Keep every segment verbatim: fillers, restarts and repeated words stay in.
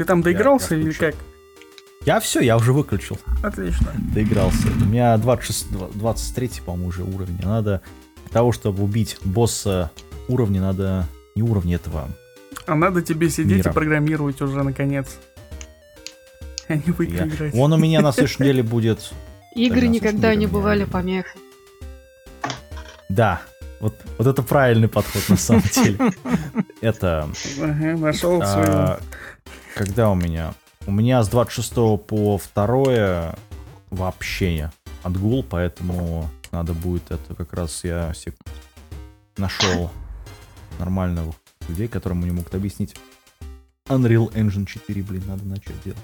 Ты там доигрался я, я или как? Я все, я уже выключил. Отлично. Доигрался. У меня двадцать шесть, двадцать три, по-моему, уже уровня. Надо для того, чтобы убить босса уровня, надо не уровня этого. А надо тебе сидеть мира. И программировать уже, наконец. А не в игры играть. Он у меня на следующей неделе будет... Игры никогда не бывали помехой. Да. Вот, вот это правильный подход на самом деле. Это... Ага, нашел свою. Когда у меня... У меня с двадцать шестого по второе вообще отгул, поэтому надо будет это как раз я нашел нормального людей, которым мне могут объяснить. Unreal Engine четыре, блин, надо начать делать.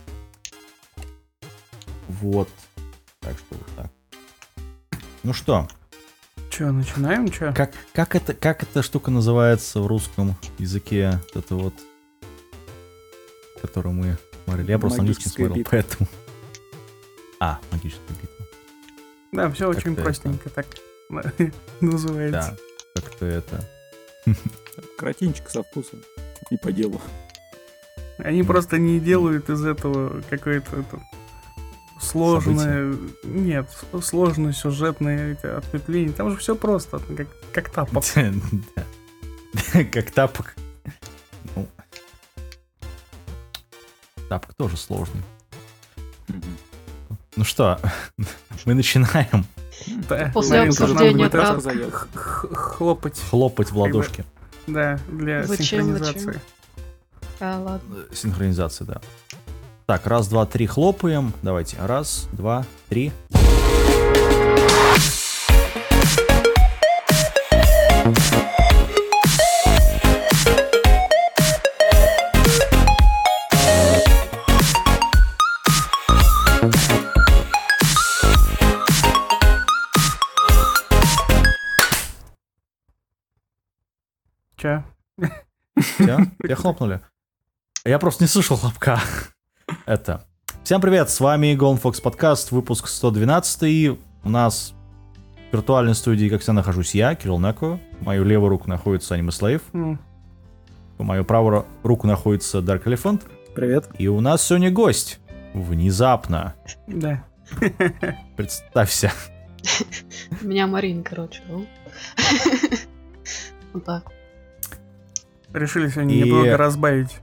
Вот. Так что вот так. Ну что? Че, начинаем, че? Как, как, это, как эта штука называется в русском языке? Это вот, которую мы смотрели. Я просто английский смотрел, битва. Поэтому... А, магическая битва. Да, все как-то очень простенько это... так называется. Да, как-то это... Кратенько со вкусом и по делу. Они mm. просто не делают из этого какое-то... Это... Сложное, события. Нет, сложные сюжетные эти ответвления. Там же все просто, как, как тапок. Как тапок. Тапок тоже сложный. Ну что, мы начинаем. После обсуждения тапок. Хлопать. Хлопать в ладошки. Да, для синхронизации. Синхронизации, да. Так, раз, два, три, хлопаем. Давайте, раз, два, три. Че? Че? Я хлопнули. Я просто не слышал хлопка. Это. Всем привет, с вами Golden Fox Podcast, выпуск сто двенадцать, и у нас в виртуальной студии, как всегда, нахожусь я, Кирилл Неко, мою левую руку находится Аниме Слейв, mm. мою правую руку находится Dark Elephant. Привет. И у нас сегодня гость. Внезапно. Да. Представься. Меня Марин, короче. Вот так. Решили сегодня немного разбавить.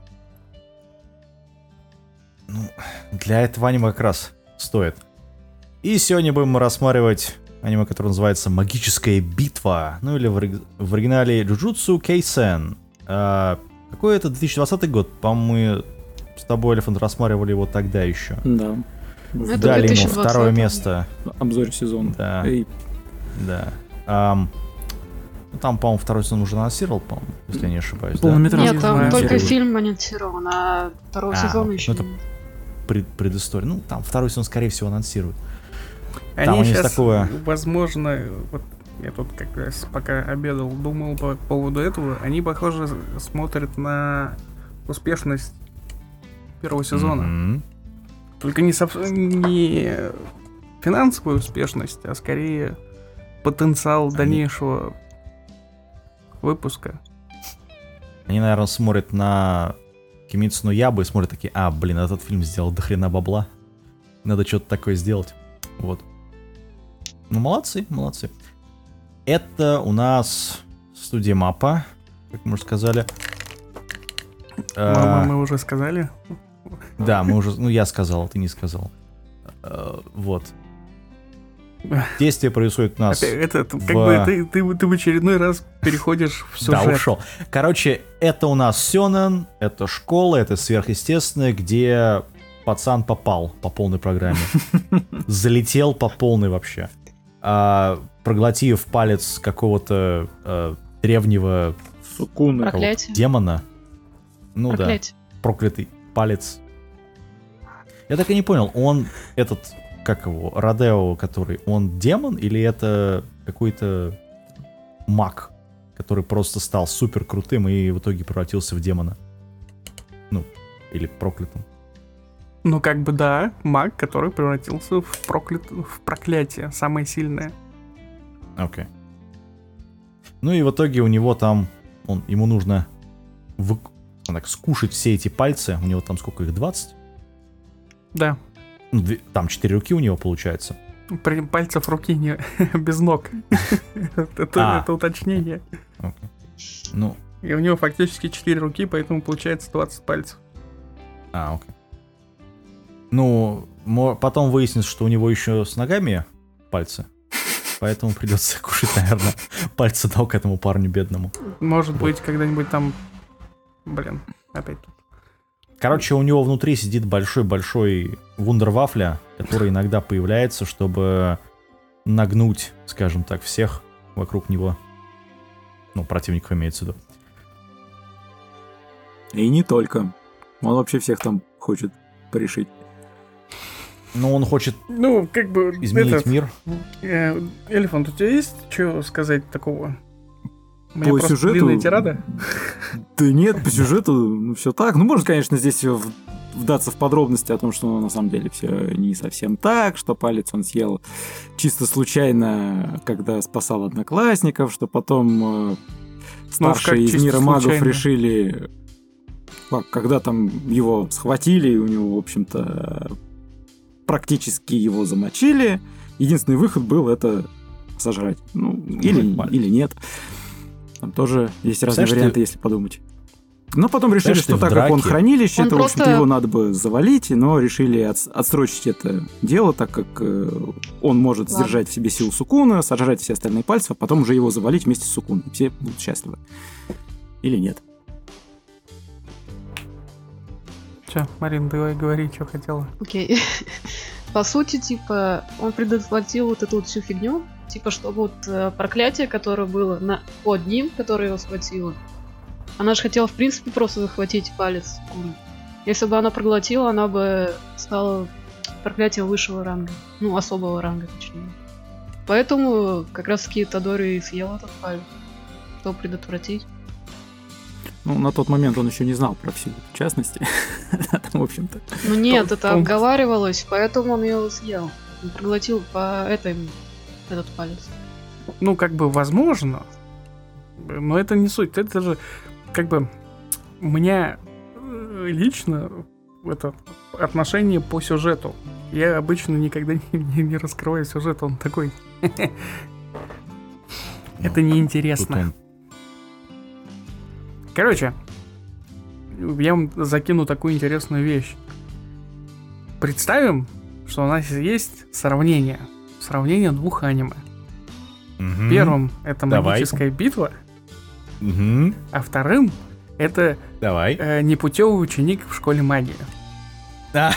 Ну, для этого аниме как раз стоит. И сегодня будем рассматривать аниме, которое называется «Магическая битва», ну или в, ори- в оригинале «Jujutsu Kaisen». А, какой это две тысячи двадцатый год? По-моему, мы с тобой, Элефант, рассматривали его тогда еще. Да. Это дали ему второе место. Обзор сезона. Да. Эй. Да. А, ну, там, по-моему, второй сезон уже анонсировал, по-моему, если я не ошибаюсь. Полнометражный. Да? Нет, там только фильм анонсирован, а второй а, сезон еще ну, это нет. Пред, предыстория. Ну, там второй сезон, скорее всего, анонсируют. Они там у них такое... возможно, вот я тут как раз пока обедал, думал по поводу этого, они, похоже, смотрят на успешность первого сезона. Mm-hmm. Только не, не финансовую успешность, а скорее потенциал они... дальнейшего... выпуска. Они, наверное, смотрят на Кимицу, но Ябу и смотрят такие, а, блин, этот фильм сделал дохрена бабла. Надо что-то такое сделать. Вот. Ну, молодцы, молодцы. Это у нас студия MAPPA, как мы уже сказали. Мама, а, мы уже сказали? Да, мы уже, ну, я сказал, ты не сказал. А, вот. Действие происходит у нас. Это, это, в... как бы ты, ты, ты в очередной раз переходишь в сюжет. Да, ушел. Короче, это у нас сёнэн, это школа, это сверхъестественное, где пацан попал по полной программе. Залетел по полной вообще. А, проглотив палец какого-то а, древнего Сукуна, какого-то демона. Ну проклятие. Да, проклятый палец. Я так и не понял, он этот... Как его? Родео, который... Он демон или это какой-то маг, который просто стал супер крутым и в итоге превратился в демона? Ну, или проклятым. Ну, как бы да, маг, который превратился в, проклят... в проклятие, самое сильное. Окей. Okay. Ну и в итоге у него там... Он, ему нужно вы... так скушать все эти пальцы. У него там сколько их, двадцать? Да. Там четыре руки у него получается. При пальцев руки не без ног. Это, а. это уточнение. Okay. Ну. И у него фактически четыре руки, поэтому получается двадцать пальцев. А, окей. Okay. Ну, потом выяснится, что у него еще с ногами пальцы. Поэтому придется кушать, наверное, пальцы ног этому парню бедному. Может вот. быть, когда-нибудь там... Блин, опять тут. Короче, у него внутри сидит большой-большой вундервафля, который иногда появляется, чтобы нагнуть, скажем так, всех вокруг него. Ну, противников имеется в виду. И не только. Он вообще всех там хочет порешить. Ну, он хочет ну, как бы изменить этот... мир. Элефант, у тебя есть что сказать такого? Мне по сюжету... длинная тирада? Да нет, по сюжету ну, все так. Ну, можно, конечно, здесь вдаться в подробности о том, что ну, на самом деле все не совсем так, что палец он съел чисто случайно, когда спасал одноклассников, что потом э, старшие ну, из мира магов случайно? решили... Когда там его схватили, и у него, в общем-то, практически его замочили, единственный выход был это сожрать. Ну, или, или нет. Там тоже есть разные Знаешь, варианты, ты... если подумать. Но потом решили, Знаешь, что так как он хранилище, он то, просто... в общем-то, его надо бы завалить, но решили отсрочить это дело, так как он может Ладно. сдержать в себе силу Сукуна, сожрать все остальные пальцы, а потом уже его завалить вместе с Сукуном. Все будут счастливы. Или нет. Че, Марин, давай говори, что хотела. Окей. По сути, типа, он предотвратил вот эту вот всю фигню, типа, что вот э, проклятие, которое было на... под ним, которое его схватило, она же хотела, в принципе, просто захватить палец. Если бы она проглотила, она бы стала проклятием высшего ранга. Ну, особого ранга, точнее. Поэтому как раз-таки Тодори съел этот палец, чтобы предотвратить. Ну, на тот момент он еще не знал про всю в частности. В общем-то. Ну нет, это обговаривалось, поэтому он ее съел. Он проглотил по этой этот палец. Ну, как бы, возможно. Но это не суть. Это же, как бы, у меня лично это отношение по сюжету. Я обычно никогда не, не раскрываю сюжет, он такой. Это неинтересно. Короче, я вам закину такую интересную вещь. Представим, что у нас есть сравнение. Сравнение двух аниме. Угу. Первым это Давай. магическая битва, угу. а вторым это Давай. Э, непутевый ученик в школе магии. Так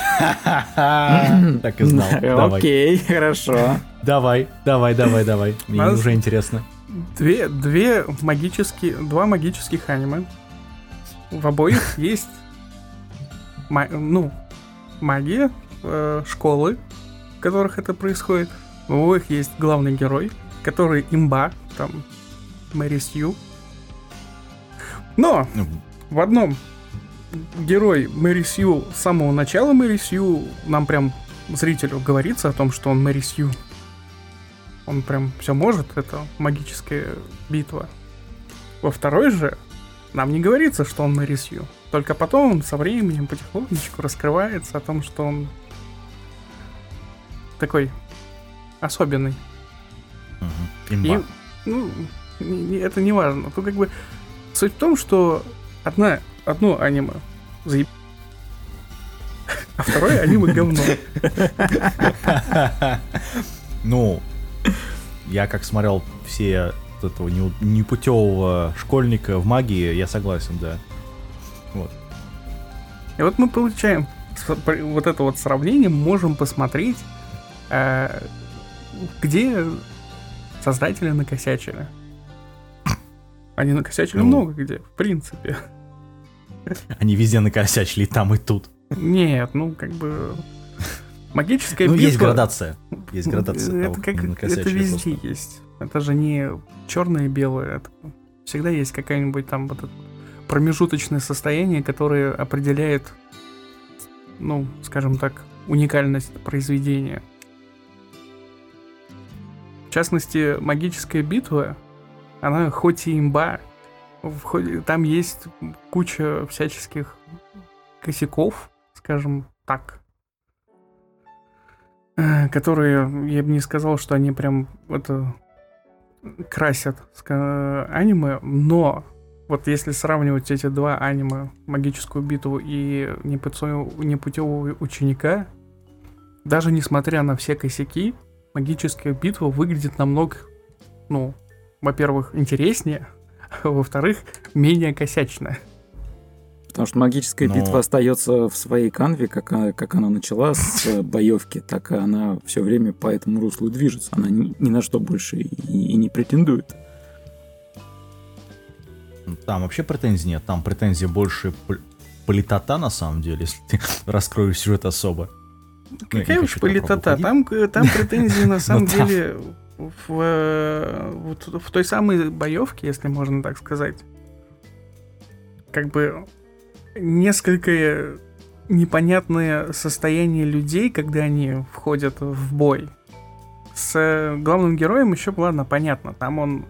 и знал. Окей, хорошо. Давай, давай, давай, давай. Мне уже интересно. Две, две магические, два магических аниме. В обоих есть ма- ну, магия, э, школы, в которых это происходит. В обоих есть главный герой, который имба, там, Мэри Сью. Но в одном герой Мэри Сью с самого начала Мэри Сью, нам прям зрителю говорится о том, что он Мэри Сью. Он прям все может, это магическая битва. Во второй же нам не говорится, что он Мэри Сью. Только потом он со временем потихонечку раскрывается о том, что он такой особенный. Угу. Имба. И, ну, это не важно. То как бы суть в том, что одна, одно аниме заеб... а второе аниме говно. Ну... Я как смотрел все от этого непутевого школьника в магии, я согласен, да. Вот. И вот мы получаем вот это вот сравнение, можем посмотреть, где создатели накосячили. Они накосячили ну, много где, в принципе. Они везде накосячили, и там, и тут. Нет, ну как бы... Магическая ну, битва... есть градация. Есть градация. Это, того, как, это везде просто. Есть. Это же не черное и белое. Это всегда есть какое-нибудь там вот промежуточное состояние, которое определяет, ну, скажем так, уникальность произведения. В частности, магическая битва, она хоть и имба, там есть куча всяческих косяков, скажем так, которые, я бы не сказал, что они прям это красят аниме, но вот если сравнивать эти два аниме, «Магическую битву» и «Непутевого ученика», даже несмотря на все косяки, «Магическая битва» выглядит намного, ну, во-первых, интереснее, а во-вторых, менее косячно. Потому что «Магическая Но... битва» остается в своей канве, как, как она начала с боевки, так и она все время по этому руслу движется. Она ни, ни на что больше и, и не претендует. Там вообще претензий нет. Там претензии больше политота, на самом деле, если ты раскроешь сюжет особо. Какая уж политота? Там, там претензии, на самом деле, в той самой боевке, если можно так сказать. Как бы несколько непонятное состояние людей, когда они входят в бой. С главным героем еще, ладно, понятно. Там он...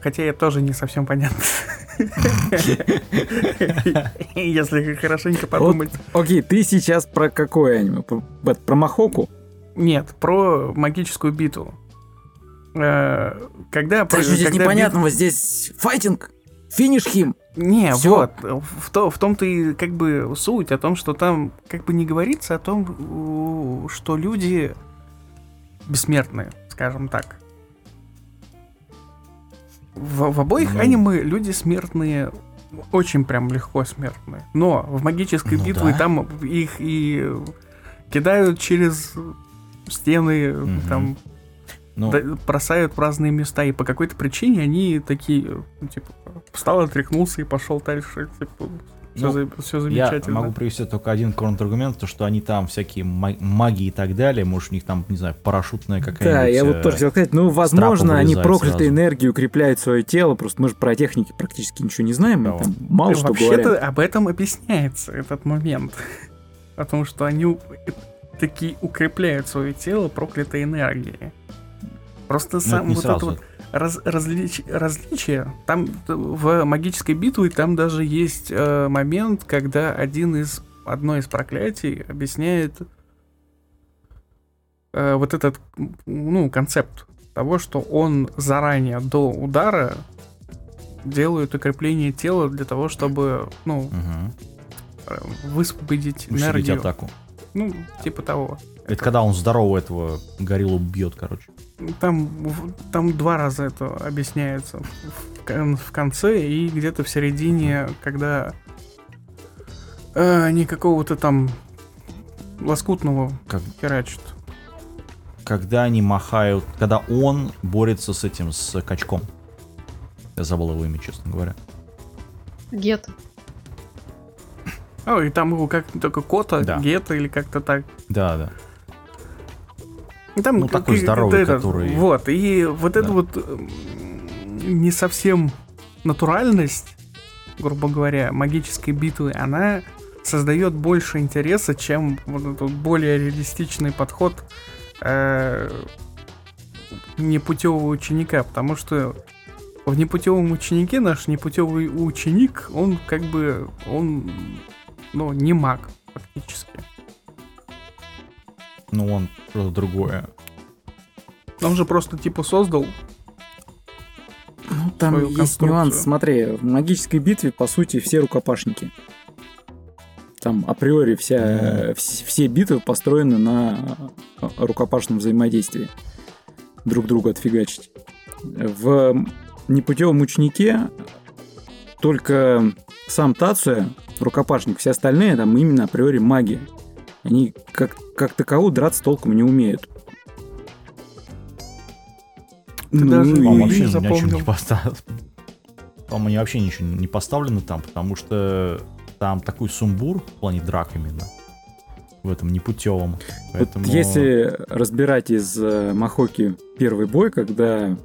Хотя я тоже не совсем понятно. Если хорошенько подумать. Окей, ты сейчас про какое аниме? Про Махоку? Нет, про «Магическую битву». Когда... Здесь непонятного, здесь файтинг, финиш хим. Не, вот, в том-то и как бы суть о том, что там как бы не говорится о том, что люди бессмертные, скажем так. В, в обоих ну, аниме люди смертные, очень прям легко смертные. Но в «Магической ну битве» да. там их и кидают через стены, угу. там ну. да, бросают в разные места. И по какой-то причине они такие, ну, типа, встал, отряхнулся и пошел дальше. Типа, все, ну, за, все замечательно. Я могу привести только один контраргумент, то что они там всякие маги и так далее, может, у них там, не знаю, парашютная какая-нибудь... Да, я вот тоже хотел сказать, ну, возможно, они проклятой энергией укрепляют свое тело, просто мы же про техники практически ничего не знаем, да, там мало ну, что вообще-то говорят. Вообще-то об этом объясняется этот момент, о том, что они такие укрепляют свое тело проклятой энергией. Просто сам вот это вот... Раз, различ, различия. Там в «Магической битве» там даже есть э, момент, когда один из, одно из проклятий объясняет э, вот этот ну, концепт того, что он заранее до удара делает укрепление тела для того, чтобы ну, угу. высвободить энергию. Атаку. Ну, типа того. Это, это когда он здорового этого гориллу бьет, короче. Там, там два раза это объясняется. В, в конце и где-то в середине, когда э, они какого-то там лоскутного как, херачат. Когда они махают... Когда он борется с этим, с качком. Я забыл его имя, честно говоря. Гет. О, и там его как-то только Кота, да. Гета или как-то так. Да, да. Там ну, такой здоровый, это, который... Вот, и вот да. эта вот не совсем натуральность, грубо говоря, «Магической битвы», она создает больше интереса, чем вот этот более реалистичный подход э, непутевого ученика, потому что в «Непутевом ученике» наш непутевый ученик, он как бы, он, ну, не маг фактически. Ну, он что-то другое. Он же просто, типа, создал ну, там свою есть нюанс, смотри. В «Магической битве», по сути, все рукопашники. Там априори вся, mm. вс- все битвы построены на рукопашном взаимодействии. Друг друга отфигачить. В «Непутевом ученике» только сам Тацуя, рукопашник, все остальные там именно априори маги. Они как, как таково драться толком не умеют. Ты ну, даже и... вообще запомнил. Не поставил. Там они вообще ничего не поставлено там, потому что там такой сумбур в плане драк именно. В этом непутевом. Поэтому... Вот если разбирать из Махоки первый бой, когда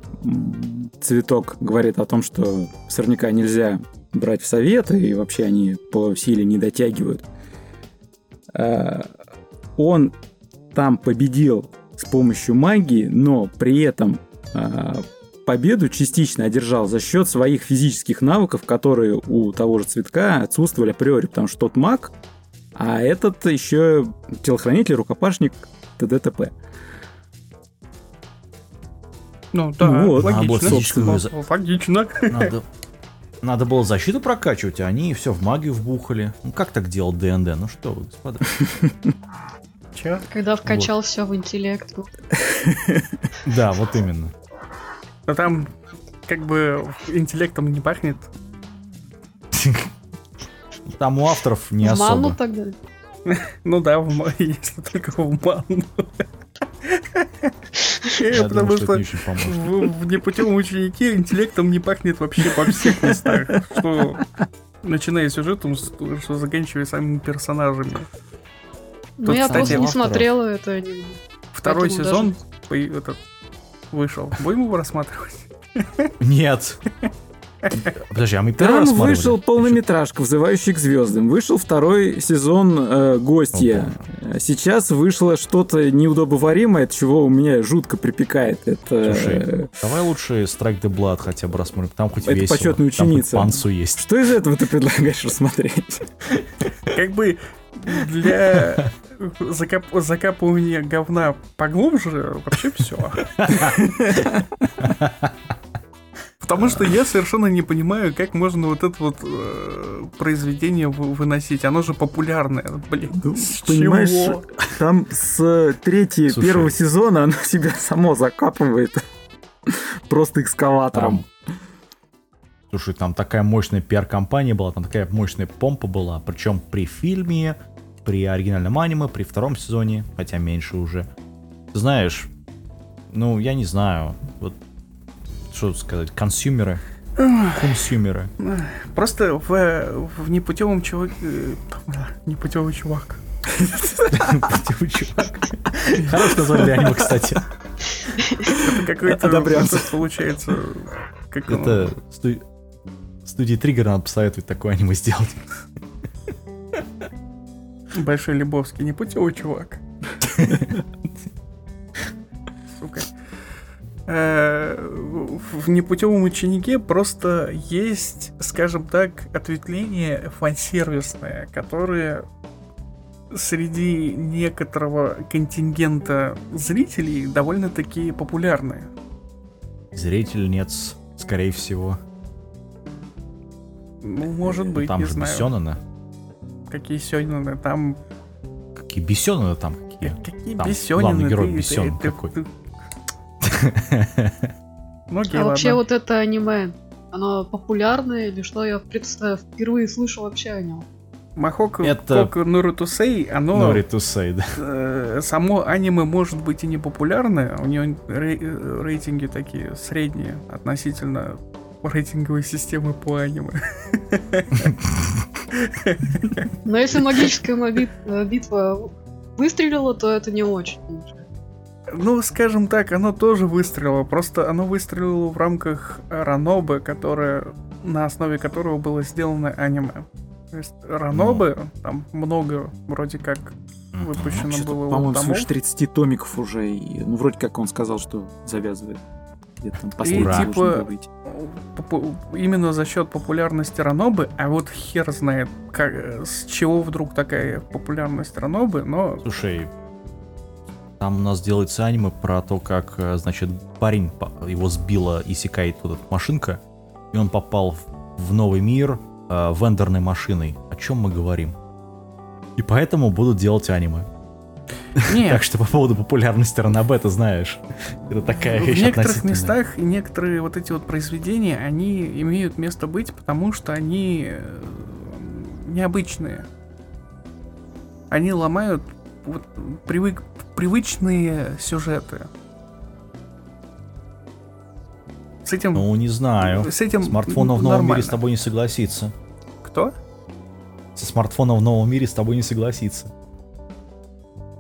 цветок говорит о том, что сорняка нельзя брать в совет, и вообще они по силе не дотягивают. Он там победил с помощью магии, но при этом победу частично одержал за счет своих физических навыков, которые у того же Цветка отсутствовали априори, потому что тот маг, а этот еще телохранитель, рукопашник, т.д. т.п. Ну да, вот. Логично. А вот, за... логично. Надо... Надо было защиту прокачивать, а они все в магию вбухали. Ну как так делал ДНД? Ну что вы, господа. Че? Когда вкачал все в интеллект. Да, вот именно. Но там как бы интеллектом не пахнет. Там у авторов не особо. В манну тогда? Ну да, если только в манну. Я потому что, что в, в непутевом ученике интеллектом не пахнет вообще по всех местах. Что начиная сюжетом, что заканчивая самими персонажами. Ну Тут, я кстати, просто не авторов. смотрела это аниме. Второй сезон даже... по- этот, вышел. Будем его рассматривать? Нет. Подожди, а мы первый Там вышел полнометражка, «Взывающий к звездам». Вышел второй сезон э, «Гостья». Опа. Сейчас вышло что-то неудобоваримое, от чего у меня жутко припекает. Это... Слушай, давай лучше «Strike the Blood» хотя бы рассмотрим. Там хоть это весело. Это «Почетная ученица». Там хоть панцу есть. Что из этого ты предлагаешь рассмотреть? Как бы для закапывания говна поглубже вообще все. Потому что я совершенно не понимаю, как можно вот это вот э, произведение выносить. Оно же популярное, блин. Ну, с понимаешь, чего? Там с третьего, Слушай. первого сезона оно себя само закапывает просто экскаватором. Там... Слушай, там такая мощная пиар-компания была, там такая мощная помпа была. Причем при фильме, при оригинальном аниме, при втором сезоне, хотя меньше уже. Ты знаешь, ну, я не знаю, вот что сказать, консюмеры. Консюмеры. Просто в, в непутевом чуваке... Непутевый чувак. Непутевый чувак. Хорошее название для аниме, кстати. Это какой-то... Получается... Это... Студии Trigger нам посоветует такое аниме сделать. Большой Лебовский. Непутевый чувак. Сука. В непутевом ученике просто есть, скажем так, ответвления фансервисные, которые среди некоторого контингента зрителей довольно-таки популярны. Зритель нет, скорее всего. Ну, может быть, там не знаю. Там же бесёнаны. Какие сёнаны там? Какие бесёнаны там? Какие, какие там бесёнаны? Главный герой бесёнан какой. Ты, Многие, а вообще вот это аниме, оно популярное или что? Я представ... впервые слышу вообще о нем. Махоку Норитусей, оно... Норитусей, да. Э, само аниме может быть и не популярное, у него рей- рейтинги такие средние относительно рейтинговой системы по аниме. Но если магическая битва выстрелила, то это не очень. Ну, скажем так, оно тоже выстрелило, просто оно выстрелило в рамках ранобэ, которое, на основе которого было сделано аниме. То есть ранобэ, ну, там много вроде как выпущено вообще-то было. По-моему, домов. Свыше тридцати томиков уже, и, ну, вроде как он сказал, что завязывает. Где-то там последний типа, быть. Попу- именно за счет популярности ранобэ, а вот хер знает, как, с чего вдруг такая популярность ранобэ, но... Слушай... Там у нас делается аниме про то, как, значит, парень, его сбила иссякает вот эта машинка, и он попал в, в новый мир э, вендорной машиной. О чем мы говорим? И поэтому будут делать аниме. Нет. Так что по поводу популярности ранобэ, ты знаешь, это такая вещь относительная. В некоторых местах некоторые вот эти вот произведения, они имеют место быть, потому что они необычные. Они ломают вот, привык... привычные сюжеты. С этим... Ну, не знаю. С этим смартфоном в новом нормально. Мире с тобой не согласится. Кто? Со смартфоном в новом мире с тобой не согласится.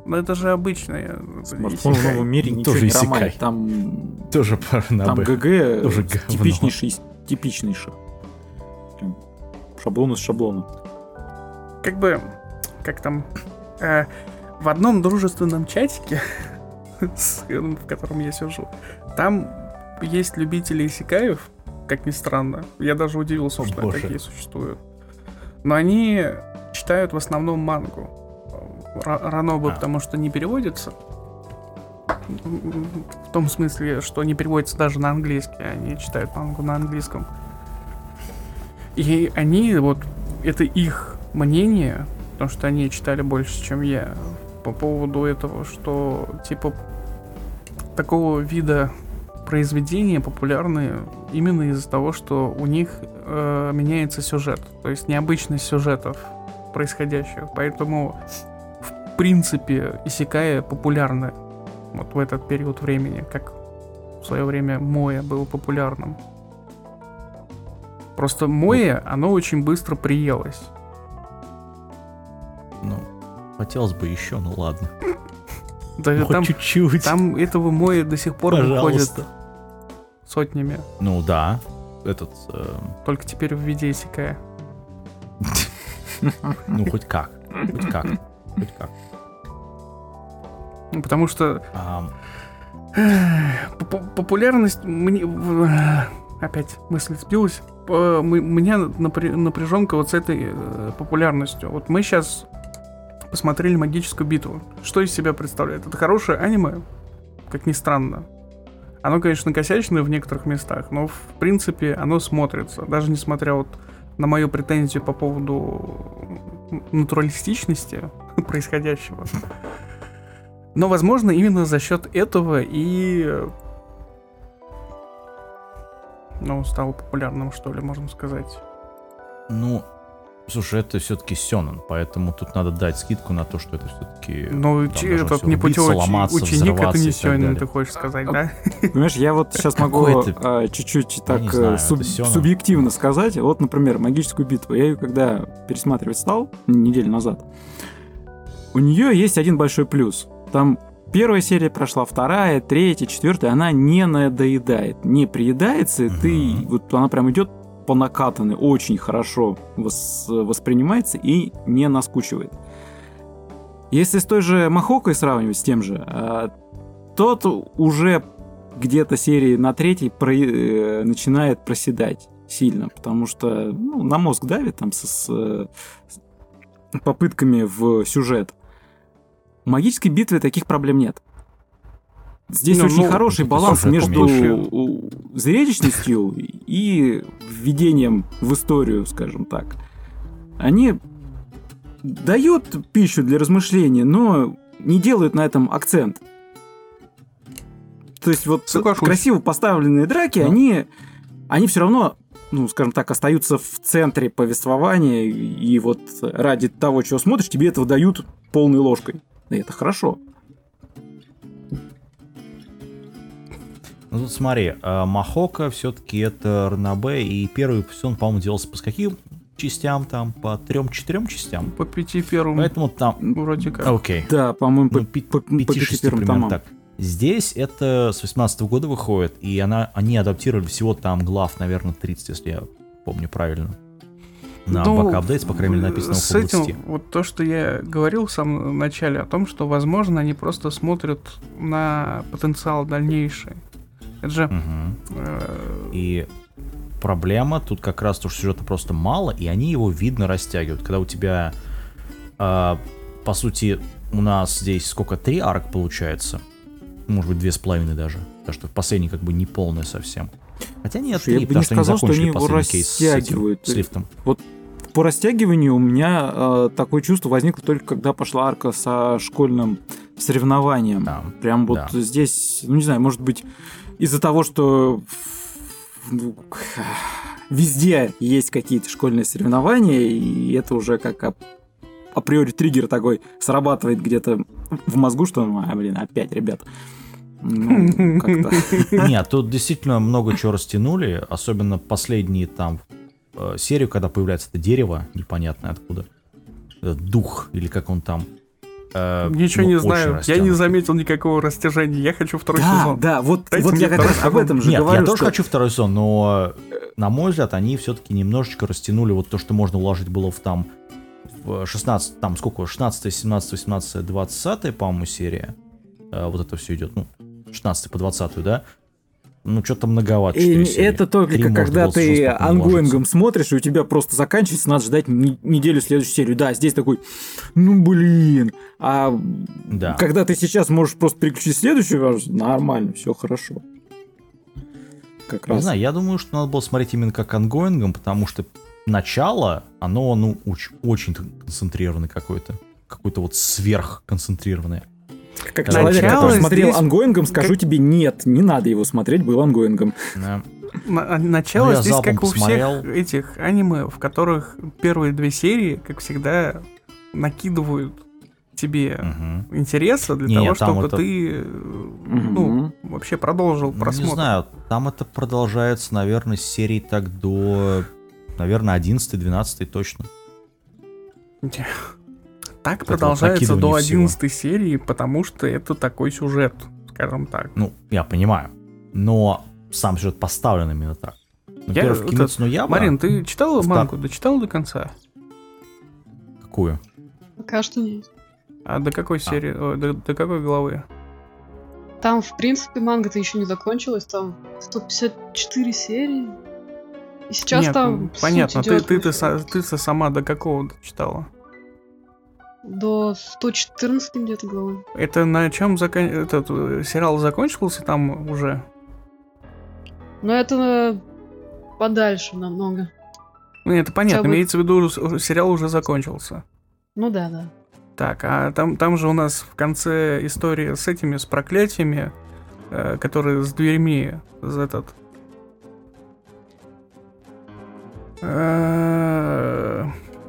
Ну, это же обычное. Смартфон в новом мире ну, ничего тоже не роман. Там... Тоже пара на Б. Там ГГ тоже типичнейший. Типичнейший. Шаблон из шаблона. Как бы... Как там... Э... В одном дружественном чатике, в котором я сижу, там есть любители исекаев, как ни странно. Я даже удивился, что Боже. Такие существуют. Но они читают в основном мангу. Ранобэ, а. Потому что не переводится. В том смысле, что не переводится даже на английский. Они читают мангу на английском. И они, вот, это их мнение, потому что они читали больше, чем я, по поводу этого, что, типа, такого вида произведения популярны именно из-за того, что у них э, меняется сюжет, то есть необычность сюжетов происходящих, поэтому в принципе исекая популярны вот в этот период времени, как в свое время моэ было популярным. Просто моэ, оно очень быстро приелось. Ну, хотелось бы еще, ну ладно. Да, ну, там, чуть-чуть. Там этого моэ до сих пор выходит сотнями. Ну да, этот... Э... Только теперь в виде исекая. Ну хоть как, хоть как, хоть как. Ну потому что популярность... Опять мысль сбилась. У меня напряженка вот с этой популярностью. Вот мы сейчас... посмотрели «Магическую битву». Что из себя представляет? Это хорошее аниме, как ни странно. Оно, конечно, косячное в некоторых местах, но, в принципе, оно смотрится. Даже несмотря вот на мою претензию по поводу натуралистичности происходящего. Но, возможно, именно за счет этого и... ну, стало популярным, что ли, можно сказать. Ну... Слушай, это все-таки сёнэн, поэтому тут надо дать скидку на то, что это все-таки... Ну, этот не путевой ученик, это не сёнэн, ты хочешь сказать, да? Понимаешь, я вот сейчас могу чуть-чуть так субъективно сказать. Вот, например, «Магическую битву». Я ее когда пересматривать стал, неделю назад, у нее есть один большой плюс. Там первая серия прошла, вторая, третья, четвертая, она не надоедает, не приедается, и ты... Вот она прям идет по накатанной, очень хорошо вос- воспринимается и не наскучивает. Если с той же Махокой сравнивать, с тем же, э, тот уже где-то серии на третьей про- э, начинает проседать сильно, потому что ну, на мозг давит там с, с, с попытками в сюжет. В «Магической битве» таких проблем нет. Здесь ну, очень ну, хороший баланс между меньше. Зрелищностью и введением в историю, скажем так. Они дают пищу для размышления, но не делают на этом акцент. То есть вот Соглашусь. Красиво поставленные драки, да. они, они все равно, ну, скажем так, остаются в центре повествования, и вот ради того, чего смотришь, тебе этого дают полной ложкой. И это хорошо. Ну тут смотри, Махока все-таки это ранобэ, и первый сезон, по-моему, делался по каким частям там? По трем-четырем частям? По пяти первым. Поэтому там... Вроде как. Окей. Да, по-моему, ну, по пяти, по, по шести примерно томам. Так. Здесь это с восемнадцатого года выходит, и она, они адаптировали всего там глав, наверное, тридцать, если я помню правильно. На ну, бэк-апдейтс, по крайней мере, написано около двадцати. С этим, вот то, что я говорил в самом начале, о том, что, возможно, они просто смотрят на потенциал дальнейший. Это же... Угу. Э- и проблема тут как раз то, что сюжета просто мало, и они его, видно, растягивают. Когда у тебя, э- по сути, у нас здесь сколько? Три арк получается? Может быть, две с половиной даже. Потому что последний как бы не полный совсем. Хотя нет, Слушай, три, потому не что сказал, они закончили что они последний кейс с этим, с лифтом. Вот по растягиванию у меня э- такое чувство возникло только когда пошла арка со школьным соревнованием. Да. Прям вот да. здесь, ну не знаю, может быть... Из-за того, что везде есть какие-то школьные соревнования, и это уже как априори триггер такой срабатывает где-то в мозгу, что, а, блин, опять, ребят. Ну, как-то. Нет, тут действительно много чего растянули, особенно последние там серию, когда появляется это дерево, непонятно откуда, дух, или как он там. Э, Ничего ну, не знаю, я не заметил никакого растяжения, я хочу второй да, сезон. Да, вот, вот я как раз об этом же Нет, говорю. Я тоже что... хочу второй сезон, но, на мой взгляд, они все-таки немножечко растянули вот то, что можно уложить было в там в шестнадцать, там сколько, шестнадцатая, семнадцатая, восемнадцатая, двадцатая, по-моему, серия. Вот это все идет, ну, шестнадцатая по двадцатую, да? ну, что-то многовато. И это только когда ты ангоингом смотришь, и у тебя просто заканчивается, надо ждать неделю следующую серию. Да, здесь такой, ну, блин. А да. Когда ты сейчас можешь просто переключить следующую, нормально, все хорошо. Как не раз. Знаю, я думаю, что надо было смотреть именно как ангоингом, потому что начало, оно, ну, очень, очень концентрированное какое-то. Какое-то вот сверхконцентрированное. Как человек, который смотрел здесь... ангоингом, скажу как... тебе, нет, не надо его смотреть, был ангоингом. Да. Начало ну, здесь как посмотрел. У всех этих аниме, в которых первые две серии, как всегда, накидывают тебе угу. интереса для не, того, чтобы это... ты ну, угу. вообще продолжил просмотр. Ну, не знаю, там это продолжается, наверное, с серии так до, наверное, одиннадцатой-двенадцатой точно. Так это продолжается вот до одиннадцатой серии, потому что это такой сюжет, скажем так. Ну, я понимаю, но сам сюжет поставлен именно так. Во-первых, я, Кимец, это... ну, я Марин, ты читала Стар... мангу? Дочитала до конца? Какую? Пока что нет. А до какой серии? А. Ой, до, до какой главы? Там, в принципе, манга-то еще не закончилась, там сто пятьдесят четыре серии. И сейчас нет, там... Понятно, ты, ты, ты, ты, ты сама до какого читала? До сто четырнадцатой где-то главы. Это на чем закон... этот сериал закончился там уже? Ну это подальше намного. Ну это понятно, бы... имеется в виду, сериал уже закончился. Ну да, да. Так, а там, там же у нас в конце история с этими, с проклятиями, э, которые с дверьми, за этот... Э...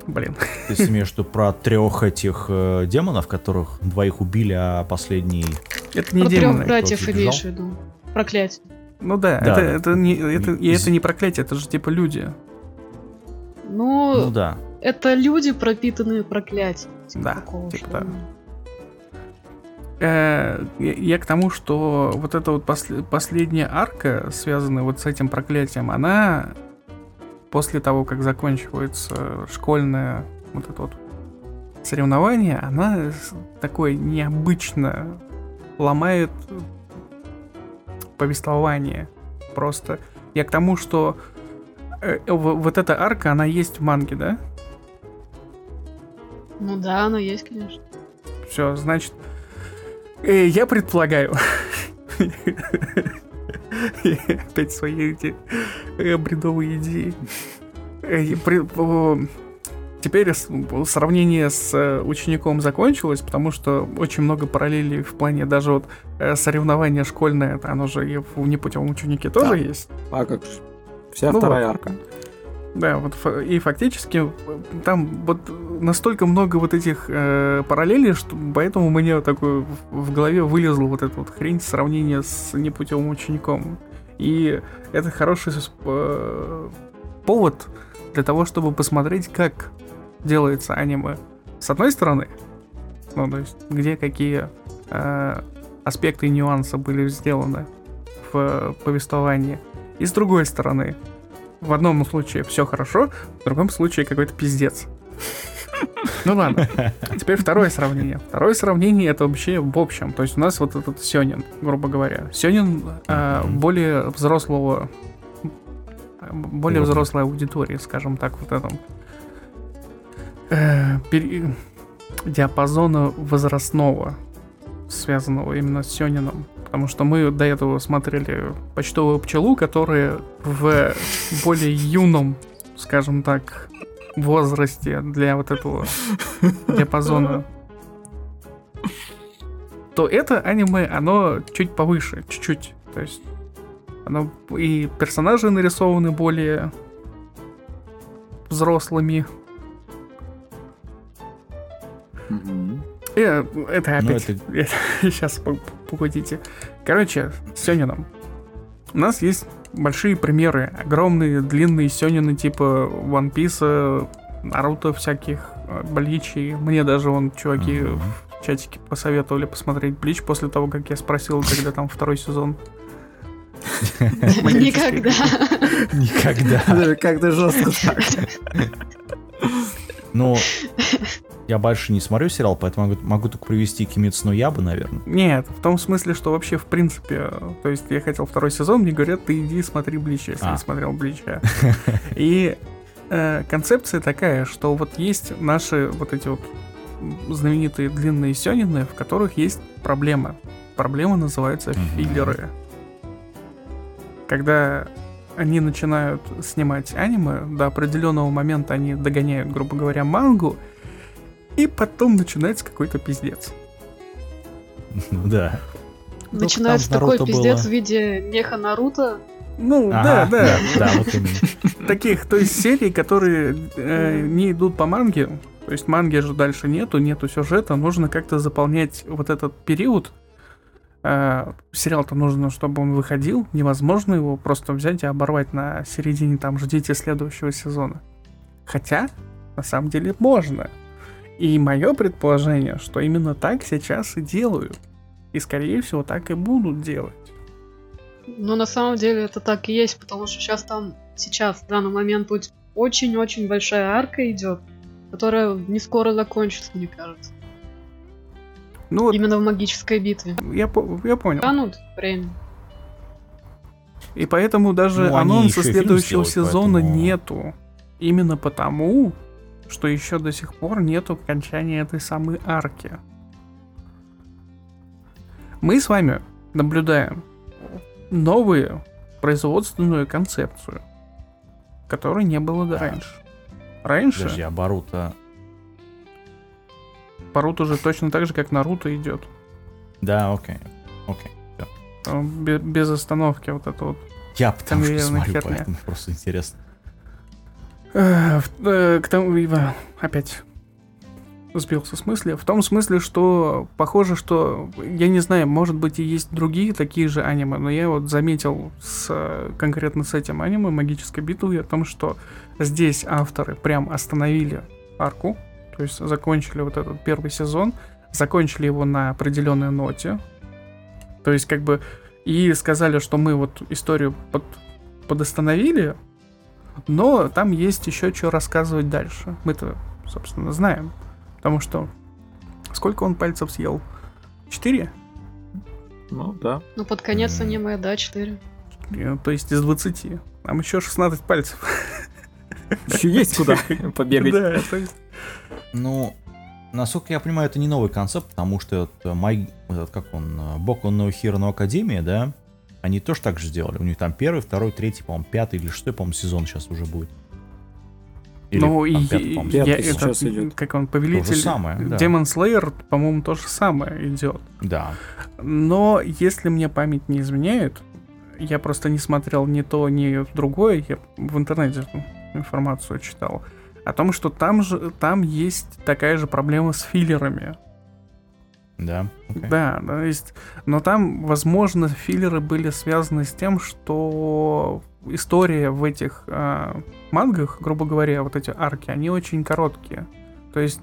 Блин. Ты смеешь, что про трех этих э, демонов, которых двоих убили, а последний... Это не про демоны. Про трех братьев имеешь в виду. Проклятие. Ну да, да. Это, это, не, это, и это не проклятие, это же типа люди. Ну, ну да. Это люди, пропитанные проклятием. Типа да, такого типа да. Э, я, я к тому, что вот эта вот посл- последняя арка, связанная вот с этим проклятием, она... После того, как заканчивается школьное вот это вот соревнование, она такое необычно ломает повествование. Просто я к тому, что вот эта арка, она есть в манге, да? Ну да, она есть, конечно. Все, значит, я предполагаю... Опять свои эти бредовые идеи. Теперь сравнение с учеником закончилось, потому что очень много параллелей в плане даже вот соревнования школьное, оно же и в непутевом ученике тоже да. есть. А как же? Вся ну вторая вот. Арка. Да, вот и фактически там вот настолько много вот этих э, параллелей, что поэтому у меня такое в голове вылезла вот эта вот хрень сравнения с непутевым учеником. И это хороший э, повод для того, чтобы посмотреть, как делается аниме. С одной стороны, ну то есть где какие э, аспекты и нюансы были сделаны в э, повествовании. И с другой стороны, в одном случае все хорошо, в другом случае какой-то пиздец. Ну ладно. Теперь второе сравнение. Второе сравнение это вообще в общем. То есть у нас вот этот сёнин, грубо говоря. Сёнин э, более взрослого, более взрослой аудитории, скажем так, вот этом э, пер... диапазона возрастного, связанного именно с сёнином. Потому что мы до этого смотрели «Почтовую пчелу», которая в более юном, скажем так, возрасте для вот этого диапазона. То это аниме, оно чуть повыше, чуть-чуть. То есть оно и персонажи нарисованы более взрослыми. Это, это опять... Это... Это, сейчас погодите. Короче, с сёнином. У нас есть большие примеры. Огромные, длинные сёнины типа One Piece, Наруто всяких, Бличи. Мне даже вон чуваки uh-huh. в чатике посоветовали посмотреть Блич после того, как я спросил, когда там второй сезон. Никогда. Никогда. Как ты жестко так. Ну... я больше не смотрю сериал, поэтому могу, могу только привести Кимецу но Яйбу, наверное. Нет, в том смысле, что вообще в принципе, то есть я хотел второй сезон, мне говорят, ты иди смотри Блича, если а. не смотрел Блича. И э, концепция такая, что вот есть наши вот эти вот знаменитые длинные сёнины, в которых есть проблема. Проблема называется mm-hmm. филлеры. Когда они начинают снимать аниме, до определенного момента они догоняют, грубо говоря, мангу, и потом начинается какой-то пиздец. Ну да. Начинается такой пиздец в виде меха Наруто. Ну да, да. Да, вот именно. Таких, то есть серий, которые не идут по манге, то есть манги же дальше нету, нету сюжета, нужно как-то заполнять вот этот период. Uh, сериал-то нужно, чтобы он выходил. Невозможно его просто взять и оборвать на середине, там, ждите следующего сезона. Хотя, на самом деле, можно. И мое предположение, что именно так сейчас и делают. И, скорее всего, так и будут делать. Ну, на самом деле, это так и есть, потому что сейчас там, сейчас, в данный момент, очень-очень большая арка идет, которая не скоро закончится, мне кажется. Ну, именно вот в магической битве. Я, я понял. Танут время. И поэтому даже ну, анонса следующего сделают, сезона поэтому... нету. Именно потому, что еще до сих пор нету окончания этой самой арки. Мы с вами наблюдаем новую производственную концепцию, которой не было да. раньше. Раньше... Подожди, а Баруто... Барут уже точно так же, как Наруто идет. Да, окей. окей. Да. Без, без остановки вот это вот. Я потому что смотрю, херня. Поэтому просто интересно. Э, э, к тому, э, опять сбился с мысли. В том смысле, что похоже, что, я не знаю, может быть и есть другие такие же аниме, но я вот заметил с, конкретно с этим аниме «Магической битвой» о том, что здесь авторы прям остановили арку. То есть закончили вот этот первый сезон, закончили его на определенной ноте. То есть как бы и сказали, что мы вот историю под, подостановили, но там есть еще что рассказывать дальше. Мы-то, собственно, знаем. Потому что сколько он пальцев съел? Четыре? Ну, да. Ну, под конец аниме, да, четыре. То есть из двадцати. Там еще шестнадцать пальцев. Еще есть куда побегать. Да, то есть... Ну, насколько я понимаю, это не новый концепт, потому что это, маги... этот, как он, Боку но Хиро но Академия, да, они тоже так же сделали. У них там первый, второй, третий, по-моему, пятый или шестой, по-моему, сезон сейчас уже будет. Или, ну, там, и пятый, по-моему, я, пятый это, сейчас идет. Как он, Повелитель, самое, да. Демон Слеер, по-моему, то же самое идет. Да. Но если мне память не изменяет, я просто не смотрел ни то, ни другое, я в интернете информацию читал. О том, что там же там есть такая же проблема с филлерами. Да. Okay. Да, то есть, но там, возможно, филлеры были связаны с тем, что история в этих э, мангах, грубо говоря, вот эти арки, они очень короткие. То есть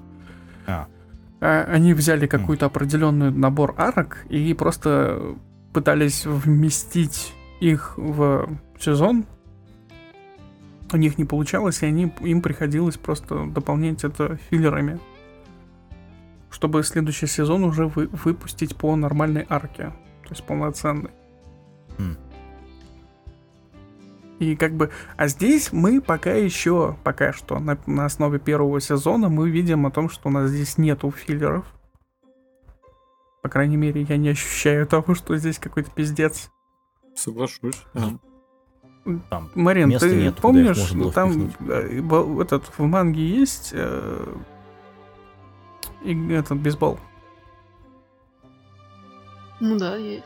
ah. э, они взяли какой-то mm. определенный набор арок и просто пытались вместить их в сезон. У них не получалось, и они, им приходилось просто дополнять это филлерами, чтобы следующий сезон уже вы, выпустить по нормальной арке, то есть полноценной. Mm. И как бы, а здесь мы пока еще, пока что на, на основе первого сезона мы видим о том, что у нас здесь нету филлеров. По крайней мере, я не ощущаю того, что здесь какой-то пиздец. Соглашусь. Mm. Там Марин, ты нет, помнишь, там этот, в манге есть э, и, этот бейсбол? Ну да, есть.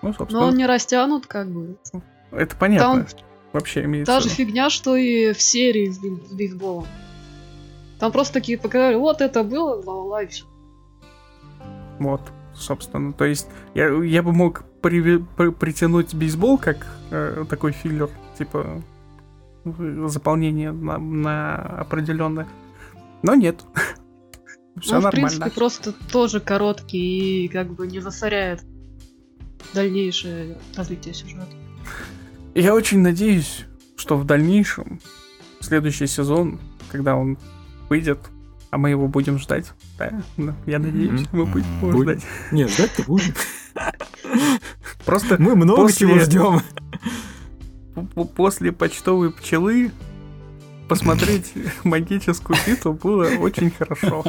Ну, собственно. Но он не растянут, как бы. Это понятно. Там вообще имеется. Та же фигня, что и в серии с бейсболом. Там просто такие показали, вот это было, бла-бла-бла, и все. Вот, собственно. То есть я, я бы мог... При, при, притянуть бейсбол как э, такой филлер, типа заполнение на, на определенное. Но нет. Все ну, нормально. В принципе, просто тоже короткий и как бы не засоряет дальнейшее развитие сюжета. Я очень надеюсь, что в дальнейшем, в следующий сезон, когда он выйдет, А мы его будем ждать. Да, я надеюсь, mm-hmm. мы будем его Будь... ждать. Не, ждать ты будем. Просто мы много после... чего ждем. После почтовой пчелы посмотреть магическую битву было очень хорошо.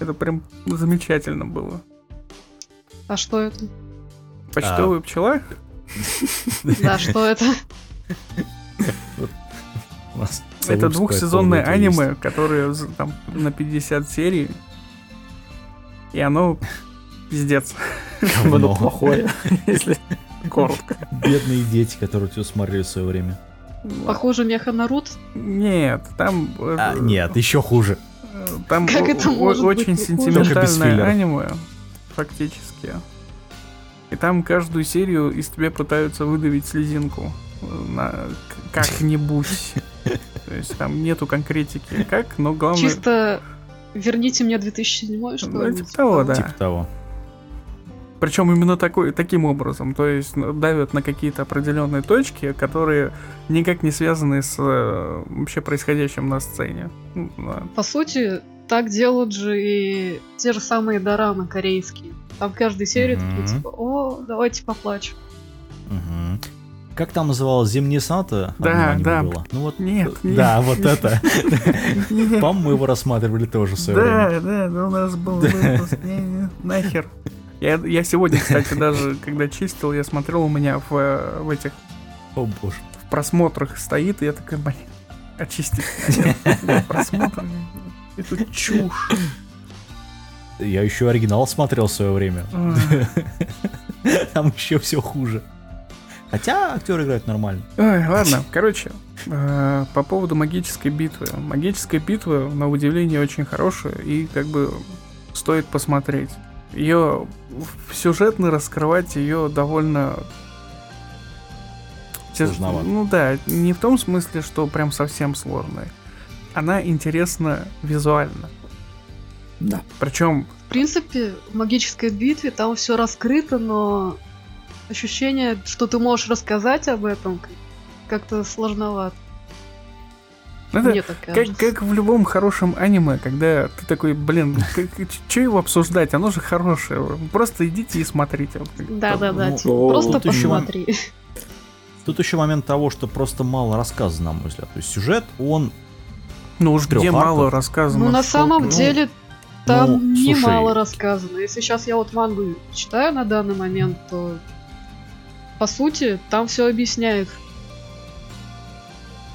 Это прям замечательно было. А что это? Почтовая а... пчела? Да, что это? Это двухсезонное аниме, есть. Которое там на пятьдесят серий. И оно пиздец. Оно плохое, если коротко. Бедные дети, которые тебя смотрели в свое время. Похоже, меха Наруто? Нет, там... А, нет, еще хуже. Там как это может очень быть сентиментальное аниме, фактически. И там каждую серию из тебя пытаются выдавить слезинку. На... Как-нибудь. То есть там нету конкретики как, но главное... Чисто верните мне две тысячи седьмой, что ли? Ну, типа того, да. Типа того. Причем именно такой, таким образом. То есть давят на какие-то определенные точки, которые никак не связаны с вообще происходящим на сцене. По сути, так делают же и те же самые дорамы корейские. Там в каждой серии mm-hmm. такие типа, о, давайте поплачем. Mm-hmm. Как там называлось? Зимняя соната? Да, да. Было. Ну, вот, нет, нет. Да, вот это. По-моему, мы его рассматривали тоже в свое время. Да, да, у нас был выпуск. Нахер. Я сегодня, кстати, даже когда чистил, я смотрел, у меня в этих... О, боже. В просмотрах стоит, и я такой, блин, очистить. Просмотр. Это чушь. Я еще оригинал смотрел в свое время. Там еще все хуже. Хотя актеры играют нормально. Ой, ладно, короче, э, по поводу магической битвы. Магическая битва, на удивление, очень хорошая и как бы стоит посмотреть. Ее сюжетно раскрывать ее довольно... Сложновато. Ну да, не в том смысле, что прям совсем сложная. Она интересна визуально. Да. Причем... В принципе, в магической битве там все раскрыто, но... Ощущение, что ты можешь рассказать об этом, как-то сложновато. Это мне так кажется. Как, как в любом хорошем аниме, когда ты такой, блин, что его обсуждать? Оно же хорошее. Просто идите и смотрите. Да-да-да, просто посмотри. Тут еще момент того, что просто мало рассказано, на мой взгляд. То есть сюжет, он... Ну уж где мало рассказано. Ну на самом деле... Там ну, немало слушай... рассказано. Если сейчас я вот мангу читаю на данный момент, то по сути там все объясняет.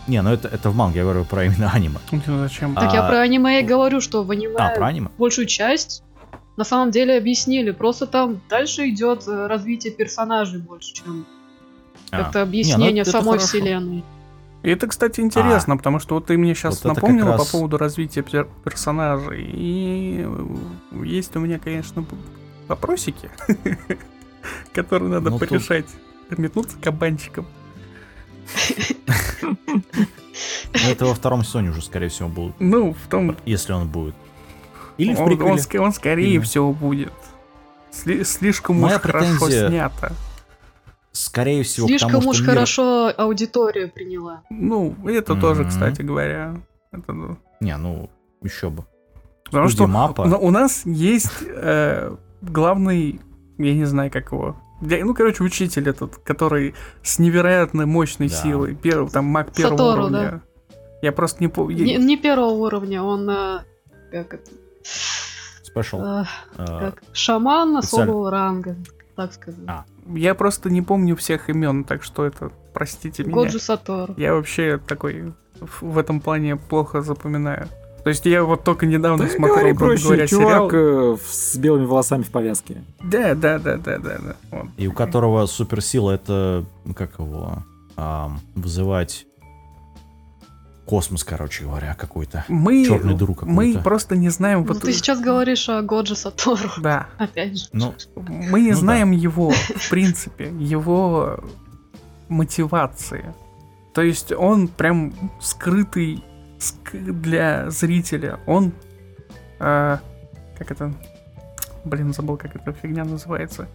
Не, ну это, это в манге, я говорю про именно аниме. Ну, зачем? Так а... я про аниме и говорю, что в аниме, а, про аниме большую часть на самом деле объяснили. Просто там дальше идет развитие персонажей больше, чем а. это объяснение. Не, ну это, самой это вселенной. И это, кстати, интересно, а, потому что вот ты мне сейчас вот напомнила раз... по поводу развития пер- персонажей, и есть у меня, конечно, вопросики, которые надо порешать, метнуться кабанчиком. Это во втором сезоне уже, скорее всего, будет. Ну, в том... Если он будет. Или в приквеле. Он, скорее всего, будет. Слишком уж хорошо снято. Скорее всего, слишком потому, уж мир... хорошо аудиторию приняла. Ну, это mm-hmm. тоже, кстати говоря. Это... Не, ну, еще бы. Потому Люди что MAPPA... у нас есть э, главный, я не знаю, как его. Ну, короче, учитель этот, который с невероятно мощной да. силой. Первый, там, маг первого Сатору, уровня. Да. Я просто не помню. Не, не первого уровня, он... Э, как это? Спешл. Э, э, шаман особого ранга, так сказать. А. Я просто не помню всех имен, так что это, простите меня. Годжо Сатору. Я вообще такой в этом плане плохо запоминаю. То есть я вот только недавно да смотрел, грубо говоря, чувак сериал. С белыми волосами в повязке. Да, да, да, да, да, да. Вот. И у которого суперсила это, как его, а, вызывать космос, короче говоря, какой-то. Мы, черную дыру какую-то. Мы просто не знаем... Ну, вот... Ты сейчас говоришь о Годжо Сатору. Да. Опять же. Ну, мы не ну знаем да. его, в принципе, его мотивации. То есть он прям скрытый для зрителя. Он... Э, как это... Блин, забыл, как эта фигня называется.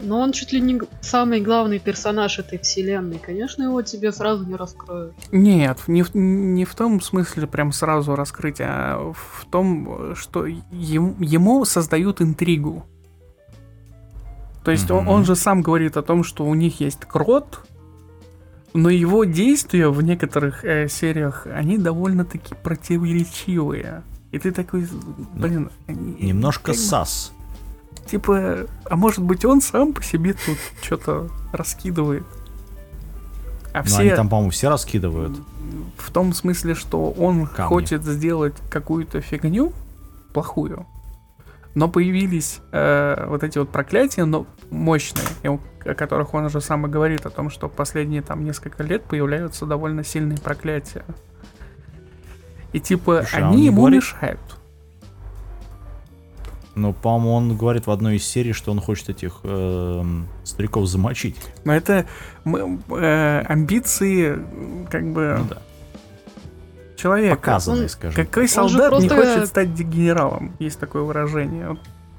Но он чуть ли не самый главный персонаж этой вселенной. Конечно, его тебе сразу не раскроют. Нет, не в, не в том смысле прям сразу раскрыть, а в том, что ему, ему создают интригу. То есть mm-hmm. он, он же сам говорит о том, что у них есть крот, но его действия в некоторых э, сериях, они довольно-таки противоречивые. И ты такой, блин... Немножко как... сас. Типа, а может быть он сам по себе тут что-то раскидывает. А все... они там, по-моему, все раскидывают. В том смысле, что он камни. Хочет сделать какую-то фигню плохую. Но появились э, вот эти вот проклятия, но мощные, о которых он уже сам и говорит, о том, что последние там несколько лет появляются довольно сильные проклятия. И типа, слушай, они ему говорит... мешают. Ну, по-моему, он говорит в одной из серий, что он хочет этих э, стариков замочить. Но это мы, э, амбиции, как бы... Ну, да. Человек, показанный, он, скажем. Какой солдат просто... не хочет стать генералом? Есть такое выражение.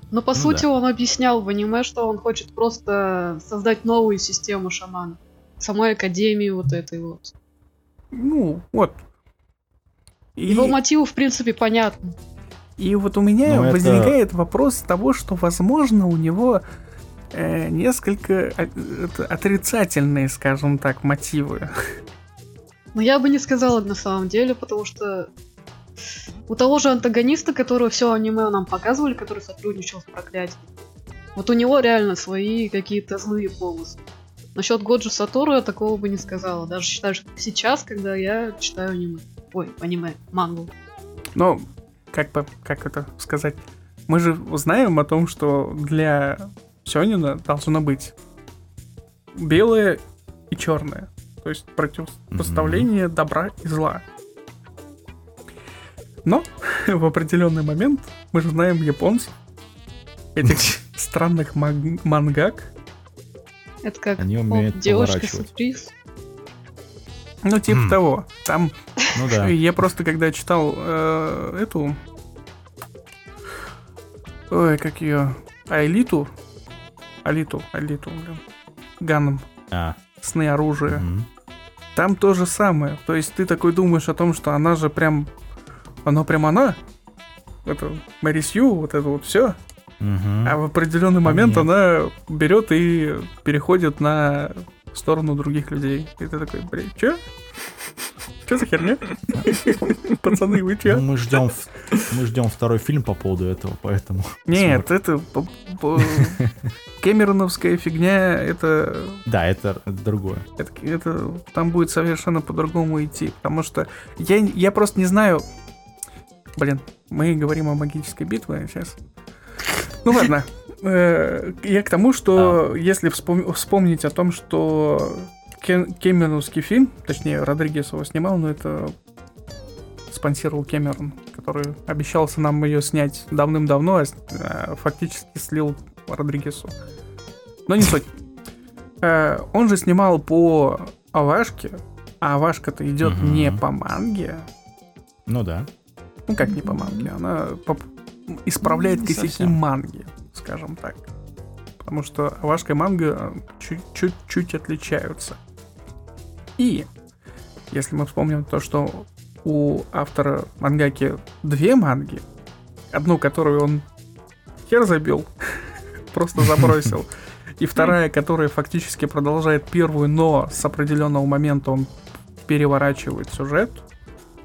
Но по ну, сути да. он объяснял в аниме, что он хочет просто создать новую систему шамана. Самой академии вот этой вот. Ну, вот. И... его мотивы, в принципе, понятны. И вот у меня но возникает это... вопрос того, что, возможно, у него э, несколько отрицательные, скажем так, мотивы. Но я бы не сказала на самом деле, потому что у того же антагониста, которого все аниме нам показывали, который сотрудничал с проклятием, вот у него реально свои какие-то злые полосы. Насчет Годжо Сатору я такого бы не сказала. Даже считаю, что сейчас, когда я читаю аниме. Ой, аниме, мангу. Но, как, бы, как это сказать, мы же знаем о том, что для сёнина должно быть белое и черное. То есть противопоставление mm-hmm. добра и зла. Но в определенный момент мы же знаем японцев, этих странных ман- мангак. Это как они умеют оп, девушка сюрприз. Ну типа mm. того. Там ну, да. я просто когда читал э, эту, ой, как ее, Аэлиту, Алиту, Алиту, блин, Ганном. А. Сны оружия. Mm-hmm. Там то же самое. То есть ты такой думаешь о том, что она же прям... Она прям она. Это Мэри Сью, вот это вот все. Mm-hmm. А в определенный момент mm-hmm. она берет и переходит на сторону других людей. И ты такой, блин, че? Че за херня? Пацаны, вы че? Мы ждем мы ждем второй фильм по поводу этого, поэтому... Нет, это... Кэмероновская фигня, это... Да, это другое. Это, это там будет совершенно по-другому идти, потому что я, я просто не знаю... Блин, мы говорим о магической битве сейчас. Ну ладно. Я к тому, что если вспомнить о том, что Кэмероновский фильм, точнее, Родригес его снимал, но это спонсировал Кэмерон, который обещался нам ее снять давным-давно, а фактически слил Родригесу. Но не суть. Э, он же снимал по Авашке, а Авашка-то идет угу. не по манге. Ну да. Ну как не по манге? Она по... исправляет ну, косяки манги, скажем так. Потому что Авашка и манга чуть-чуть отличаются. И если мы вспомним то, что у автора мангаки две манги, одну, которую он хер забил, просто забросил, и вторая, которая фактически продолжает первую, но с определенного момента он переворачивает сюжет,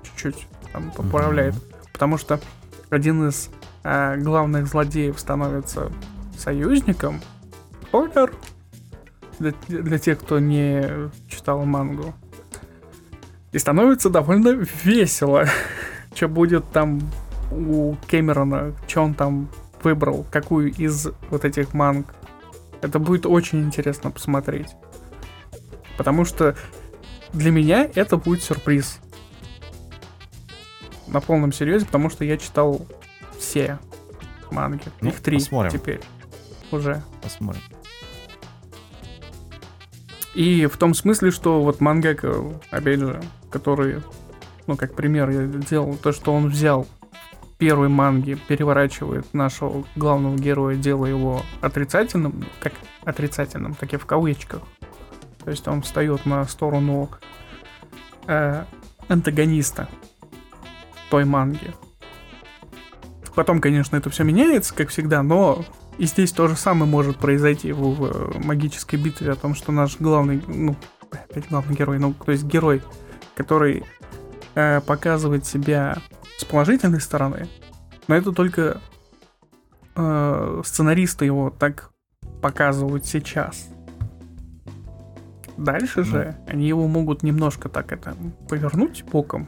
чуть-чуть там поправляет, mm-hmm. потому что один из э, главных злодеев становится союзником. Спойлер для, для тех, кто не читал мангу. И становится довольно весело. Что будет там у Кэмерона, что он там выбрал, какую из вот этих манг. Это будет очень интересно посмотреть. Потому что для меня это будет сюрприз. На полном серьезе, потому что я читал все манги. Ну, их три посмотрим. Теперь. Уже. Посмотрим. И в том смысле, что вот мангака, опять же, который, ну, как пример я делал, то, что он взял первой манги переворачивает нашего главного героя, делая его отрицательным, как отрицательным, как и в кавычках. То есть он встает на сторону э, антагониста той манги. Потом, конечно, это все меняется, как всегда, но и здесь то же самое может произойти в, в магической битве, о том, что наш главный, ну, опять главный герой, ну, то есть герой, который э, показывает себя с положительной стороны, но это только э, сценаристы его так показывают сейчас. Дальше mm. же они его могут немножко так это повернуть боком.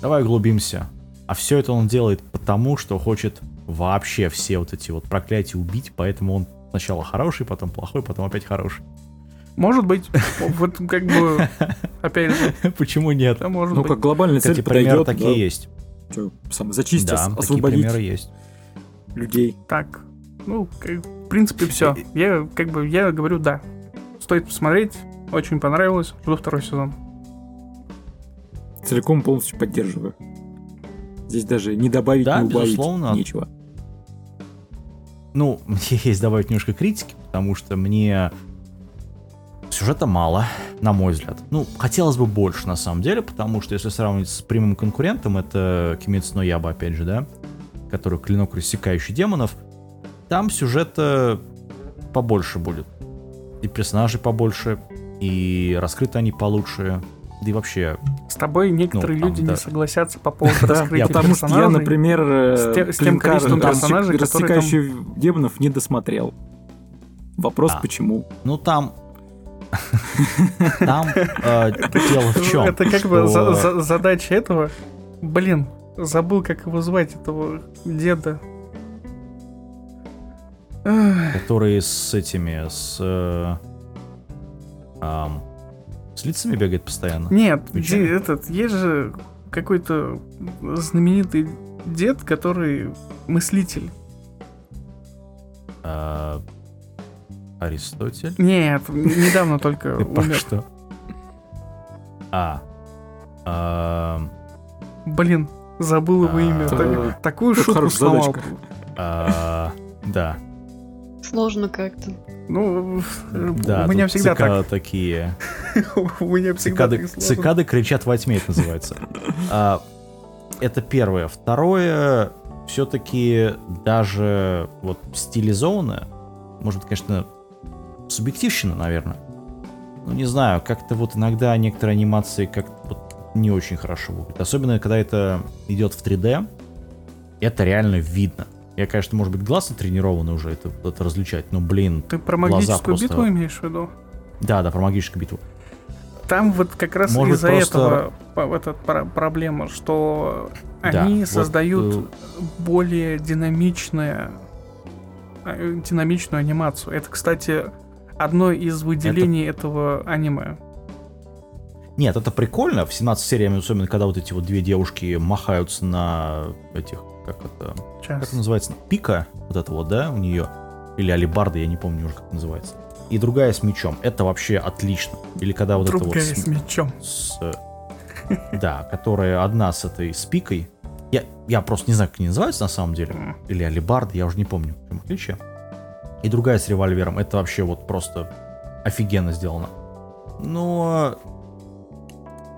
Давай углубимся. А все это он делает потому, что хочет вообще все вот эти вот проклятия убить, поэтому он сначала хороший, потом плохой, потом опять хороший. Может быть, вот как бы опять же. Почему нет? Ну как глобально, кстати, примеры такие есть. Зачистить, освободить людей. Так, ну в принципе все. Я как бы я говорю да, стоит посмотреть, очень понравилось, жду второй сезон. Целиком полностью поддерживаю. Здесь даже не добавить, да, не убавить, безусловно, нечего. Ну, мне есть добавить немножко критики, потому что мне сюжета мало, на мой взгляд. Ну, хотелось бы больше, на самом деле, потому что если сравнивать с прямым конкурентом, это Кимецу но Яба, опять же, да, который клинок, рассекающий демонов, там сюжета побольше будет. И персонажей побольше, и раскрыты они получше. Да и вообще... С тобой некоторые ну, там, люди да. не согласятся по поводу раскрытия персонажей. Потому что я, например, с тем количеством персонажей, рассекающих демонов, не досмотрел. Вопрос, почему? Ну, там... Там дело в чем? Это как бы задача этого... Блин, забыл, как его звать, этого деда. Который с этими... С... С лицами бегает постоянно? Нет, де, этот, есть же какой-то знаменитый дед, который мыслитель. А, Аристотель? Нет, недавно только умер. Что? А. Блин, забыл его имя. Такую шутку сломал. Да. Сложно как-то. Ну, да, у меня всегда так. Такие. У меня всегда цикады, так цикады кричат во тьме, это называется. А, это первое. Второе, все-таки даже вот стилизованное, может быть, конечно, субъективщина, наверное. Ну, не знаю, как-то вот иногда некоторые анимации как-то вот не очень хорошо выглядят. Особенно, когда это идет в три дэ, это реально видно. Я, конечно, может быть, глаз натренирован уже это, это различать, но, блин, ты про магическую просто... битву имеешь в виду? Да, да, про магическую битву. Там вот как раз может из-за просто... этого эта проблема, что да, они вот, создают э... более динамичное, динамичную анимацию. Это, кстати, одно из выделений это... этого аниме. Нет, это прикольно. В семнадцатой серии, особенно, когда вот эти вот две девушки махаются на этих... Как это, как это называется? Пика, вот это вот, да, у нее. Или алебарда, я не помню уже, как это называется. И другая с мечом. Это вообще отлично. Или когда вот другая это вот... Другая с мечом. С, да, которая одна с этой, с пикой. Я, я просто не знаю, как они называются на самом деле. Или алебарда, я уже не помню, в чем отличие. И другая с револьвером. Это вообще вот просто офигенно сделано. Но...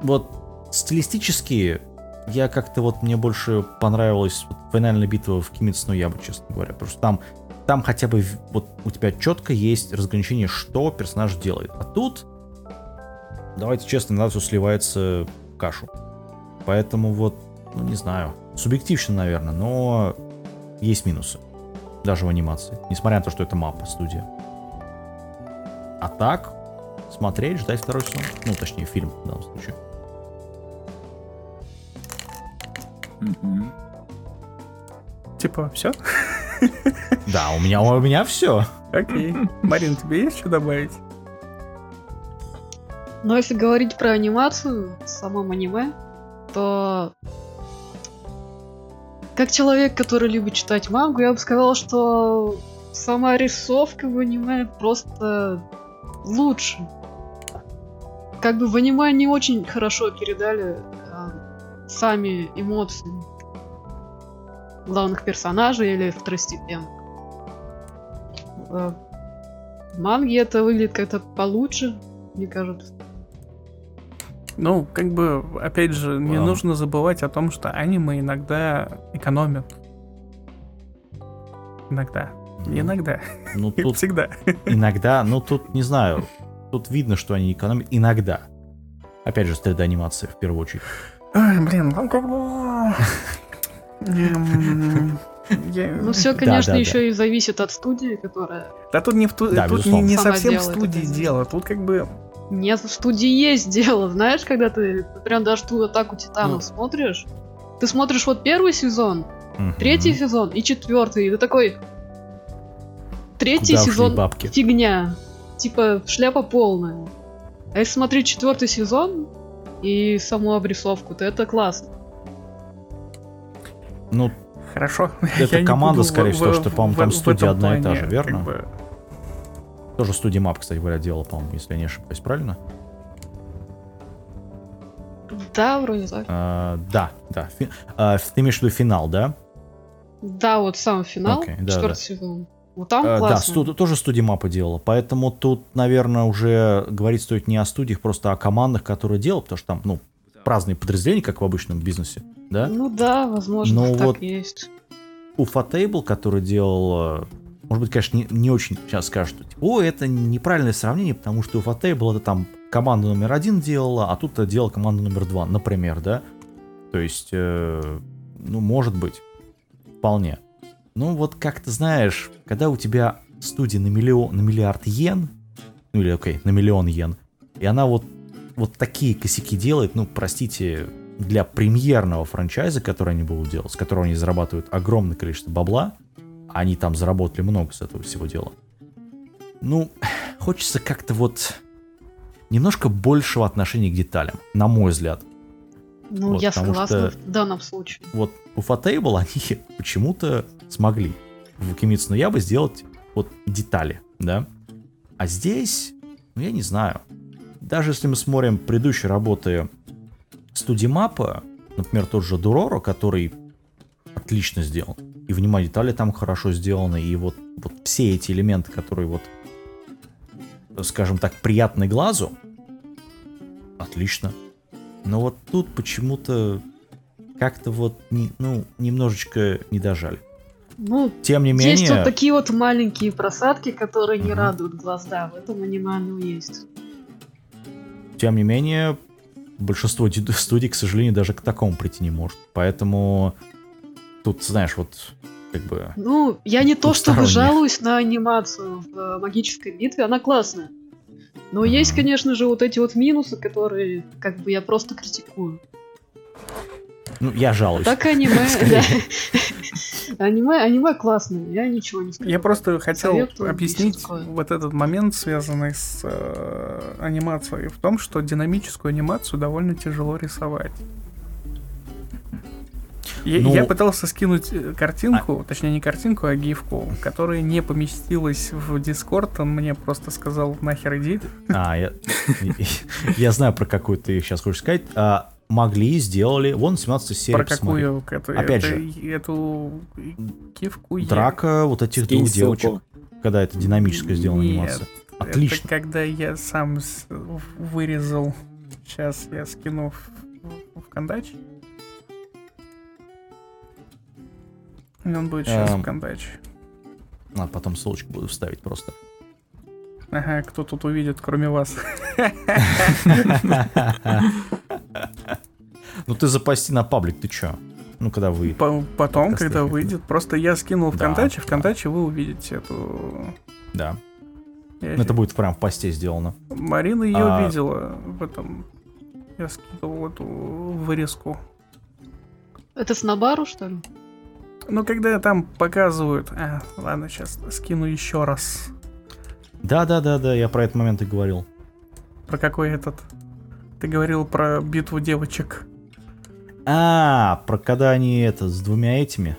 Вот стилистически... Я как-то вот, мне больше понравилась вот, финальная битва в Кимецу но Яйба, честно говоря. Потому что там, там хотя бы вот у тебя четко есть разграничение, что персонаж делает. А тут, давайте честно, надо все сливается в кашу. Поэтому вот, ну не знаю, субъективно, наверное, но есть минусы. Даже в анимации. Несмотря на то, что это MAPPA студия. А так, смотреть, ждать второй сезон. Ну, точнее, фильм в данном случае. Mm-hmm. Типа, все? Да, у меня, у меня все. Окей. Okay. Марин, тебе есть что добавить? Ну, если говорить про анимацию в самом аниме, то как человек, который любит читать мангу, я бы сказала, что сама рисовка в аниме просто лучше. Как бы в аниме не очень хорошо передали сами эмоции главных персонажей или второстепенных. В манге это выглядит как-то получше, мне кажется. Ну, как бы, опять же, не Вау. нужно забывать о том, что аниме иногда экономят. Иногда. Не иногда. Ну, тут всегда. Иногда, ну тут, не знаю, тут видно, что они экономят иногда. Опять же, три дэ-анимация в первую очередь. Ой, блин. Ну все, конечно, да, да, еще да. и зависит от студии, которая... Да тут не, в ту... да, тут не, не совсем в студии дело, тут как бы... Нет, в студии есть дело, знаешь, когда ты прям даже ту атаку Титанов ну. смотришь, ты смотришь вот первый сезон, mm-hmm. третий сезон и четвертый, и ты такой... Третий Куда сезон фигня, типа шляпа полная. А если смотреть четвертый сезон и саму обрисовку, то это классно. Ну... Хорошо. Это я команда, буду, скорее в, всего, в, что, по-моему, в, там в студия одна плане, и та же, верно? Как бы... Тоже студия МАППА, кстати говоря, делала, по-моему, если я не ошибаюсь, правильно? Да, вроде так. А, да, да. Фи... А, ты имеешь в виду финал, да? Да, вот сам финал, okay, да, четвертый да. сезон. Вот там а, классно. Да, студ... тоже студия МАППА делала, поэтому тут, наверное, уже говорить стоит не о студиях, просто о командах, которые делают, потому что там, ну, разные подразделения, как в обычном бизнесе, да? Ну да, возможно, но так вот есть. Ufotable, который делал, может быть, конечно, не, не очень сейчас скажут, о, это неправильное сравнение, потому что Ufotable это там команда номер один делала, а тут делала команда номер два, например, да? То есть, э, ну, может быть, вполне. Ну вот, как ты знаешь, когда у тебя студия на, миллион, на миллиард йен, ну или, окей, на миллион йен, и она вот вот такие косяки делает, ну, простите, для премьерного франчайза, который они будут делать, с которого они зарабатывают огромное количество бабла, они там заработали много с этого всего дела. Ну, хочется как-то вот немножко большего отношения к деталям, на мой взгляд. Ну, вот, я согласна что, в данном случае. Вот Ufotable они почему-то смогли в Kimetsu no Yaiba сделать вот детали, да? А здесь, ну, я не знаю... Даже если мы смотрим предыдущие работы студии МАППА, например, тот же Дуроро, который отлично сделан, и внимание детали там хорошо сделаны, и вот, вот все эти элементы, которые вот, скажем так, приятны глазу, отлично. Но вот тут почему-то как-то вот, не, ну, немножечко не дожали. Ну, тем не менее... Есть вот такие вот маленькие просадки, которые не угу. радуют глаз, да, в этом аниме есть. Тем не менее, большинство студий, к сожалению, даже к такому прийти не может. Поэтому тут, знаешь, вот как бы... Ну, я не то чтобы жалуюсь на анимацию в «Магической битве», она классная. Но mm-hmm. есть, конечно же, вот эти вот минусы, которые как бы я просто критикую. Ну, я жалуюсь. Так аниме, да. Аниме, аниме классное, я ничего не скажу. Я просто хотел Советую объяснить вот этот момент, связанный с э, анимацией, в том, что динамическую анимацию довольно тяжело рисовать. Я, ну... я пытался скинуть картинку, а... точнее не картинку, а гифку, которая не поместилась в Discord, он мне просто сказал нахер иди. А, я, я знаю, про какую ты сейчас хочешь сказать. А... Могли, сделали. Вон семнадцатая серия. Про какую? Эту, Опять это, же. Эту кивку. Драка вот этих Скинь двух ссылку. девочек. Когда это динамическая сделана Нет, анимация. Отлично. Это когда я сам вырезал. Сейчас я скину в, в кондач. И он будет сейчас эм... в кондач. А потом ссылочку буду вставить просто. Ага, кто тут увидит, кроме вас. Ну ты запасти на паблик, ты чё? Ну когда выйдет. Потом, когда выйдет. Просто я скинул в ВКонтакте, в ВКонтакте вы увидите эту... Да. Это будет прям в посте сделано. Марина ее увидела в этом. Я скинул эту вырезку. Это с Набару, что ли? Ну когда там показывают... А, ладно, сейчас скину еще раз. Да-да-да-да, я про этот момент и говорил. Про какой этот... Ты говорил про битву девочек. А, про когда они это с двумя этими.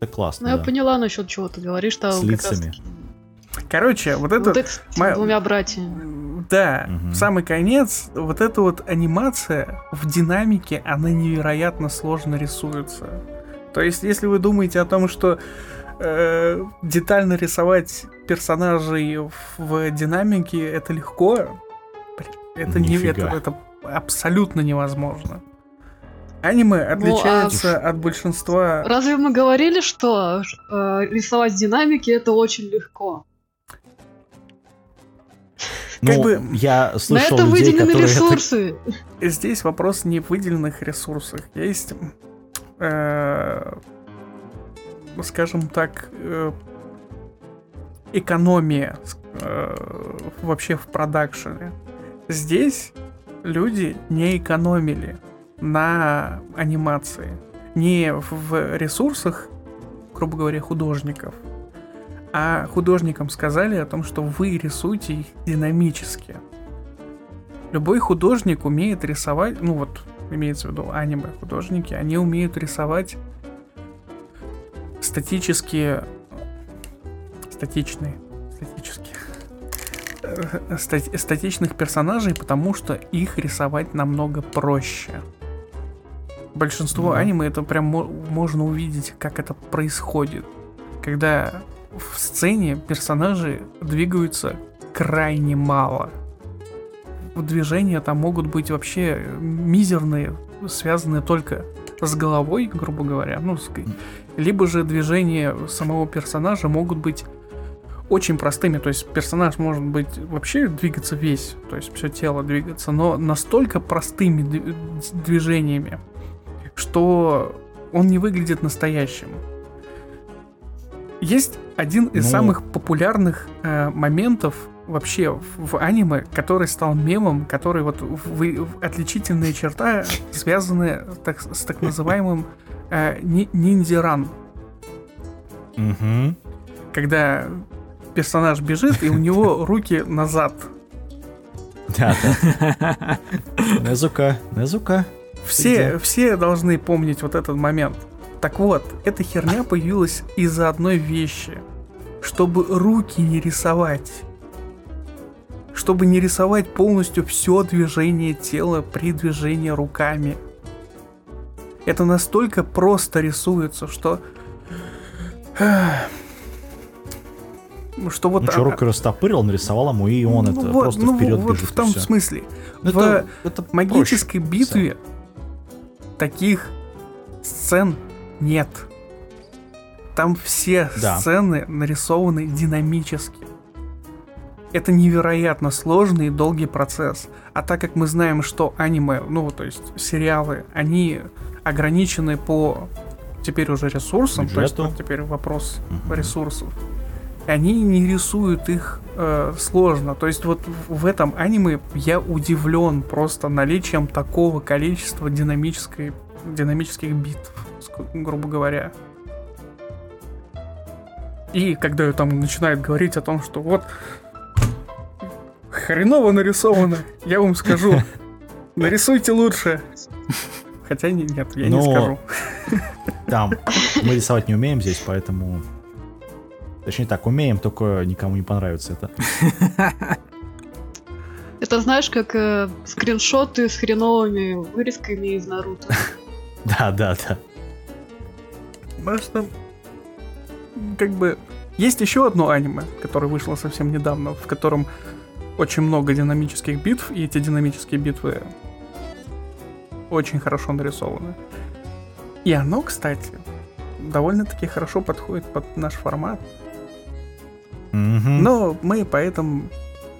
Это классно. Ну да. Я поняла насчет чего ты говоришь, там. С лицами. Раз... Короче, вот, вот это. Вот это с моя... двумя братьями. Да, угу. В самый конец вот эта вот анимация в динамике, она невероятно сложно рисуется. То есть, если вы думаете о том, что э, детально рисовать персонажей в, в динамике это легко, это, не, это, это абсолютно невозможно. Аниме отличается ну, а... от большинства... Разве мы говорили, что э, рисовать в динамике это очень легко? Ну, как бы, я слышал на это людей, выделены ресурсы. Это... Здесь вопрос не в выделенных ресурсах. Есть, э, скажем так, э, экономия э, вообще в продакшене. Здесь люди не экономили на анимации. Не в ресурсах, грубо говоря, художников. А художникам сказали о том, что вы рисуете их динамически. Любой художник умеет рисовать, ну вот, имеется в виду аниме-художники, они умеют рисовать статические... Статичные. Статические. Стати... Статичных персонажей, потому что их рисовать намного проще. Большинство mm-hmm. аниме это прям можно увидеть, как это происходит. Когда... В сцене персонажи двигаются крайне мало. Движения там могут быть вообще мизерные, связанные только с головой, грубо говоря. Ну, с... Либо же движения самого персонажа могут быть очень простыми. То есть персонаж может быть вообще двигаться весь, то есть все тело двигаться, но настолько простыми движениями, что он не выглядит настоящим. Есть один из ну... самых популярных э, моментов вообще в, в аниме, который стал мемом, который вот в, в отличительная черта, связанная так, с так называемым э, ни, ниндзя-ран. Угу. Когда персонаж бежит, и у него руки назад. Да-да. Незука, незука. Все, все должны помнить вот этот момент. Так вот, эта херня появилась из-за одной вещи. Чтобы руки не рисовать. Чтобы не рисовать полностью все движение тела при движении руками. Это настолько просто рисуется, что... что вот ну, а... что, рука растопырил, нарисовал ему, и он ну, это вот, просто ну, вперед вот бежит. В том все. смысле. Но в это, это магической проще, битве все. Таких сцен... Нет. Там все да. сцены нарисованы динамически. Это невероятно сложный и долгий процесс. А так как мы знаем, что аниме, ну, то есть сериалы, они ограничены по теперь уже ресурсам, бюджету. То есть вот теперь вопрос угу. ресурсов. Они не рисуют их э, сложно. То есть вот в этом аниме я удивлен просто наличием такого количества динамической, динамических битв. Грубо говоря. И когда там начинает говорить о том, что вот хреново нарисовано, я вам скажу, нарисуйте лучше. Хотя нет, я не скажу. Там мы рисовать не умеем здесь, поэтому... Точнее так, умеем, только никому не понравится это. Это знаешь, как скриншоты с хреновыми вырезками из Наруто. Да, да, да. Потому что, как бы, есть еще одно аниме, которое вышло совсем недавно, в котором очень много динамических битв, и эти динамические битвы очень хорошо нарисованы. И оно, кстати, довольно-таки хорошо подходит под наш формат. Mm-hmm. Но мы поэтому...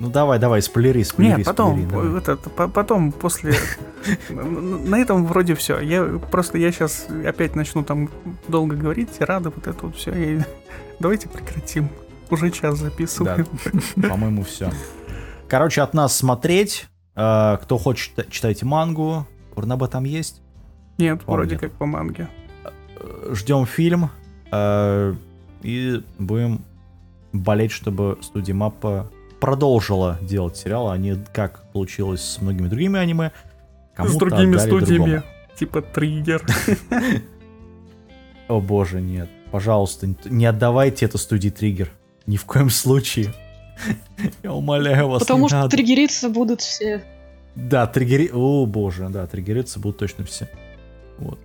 Ну давай, давай, спойлери, спойлери. Нет, потом, спойлери, это, потом, после... На этом вроде все. Я просто, я сейчас опять начну там долго говорить, тирады, вот это вот все. Давайте прекратим. Уже час записываем. По-моему, все. Короче, от нас смотреть. Кто хочет, читайте мангу. Курнаба там есть? Нет, вроде как по манге. Ждем фильм. И будем болеть, чтобы студия MAPPA... продолжила делать сериалы, а не как получилось с многими другими аниме. Кому-то с другими студиями, другому. Типа Триггер. О боже, нет. Пожалуйста, не отдавайте это студии Триггер. Ни в коем случае. Я умоляю вас, потому что надо. Триггериться будут все. Да, триггери... О, боже, да, триггериться будут точно все. Вот.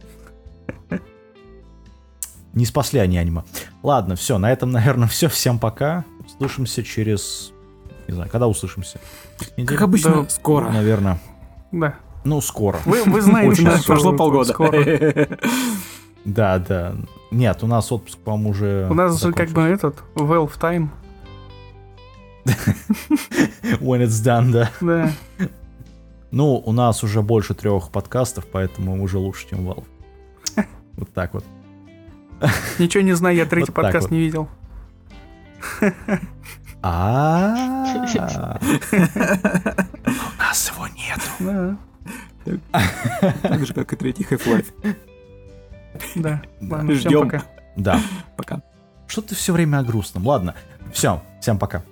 Не спасли они аниме. Ладно, все, на этом, наверное, все. Всем пока. Услышимся через... Не знаю, когда услышимся? Неделю? Как обычно, да, скоро. Наверное. Да. Ну, скоро. Вы, вы знаете, что прошло полгода. Да, да. Нет, у нас отпуск, по-моему, уже... У нас же как бы этот, Valve Time. When it's done, да. Да. Ну, у нас уже больше трех подкастов, поэтому уже лучше, чем Valve. Вот так вот. Ничего не знаю, я третий подкаст не видел. А-а-а. У нас его нету. Так же, как и третий Half-Life. Да, ладно, всем пока. Да. Пока. Что ты все время о грустном? Ладно, все, всем пока.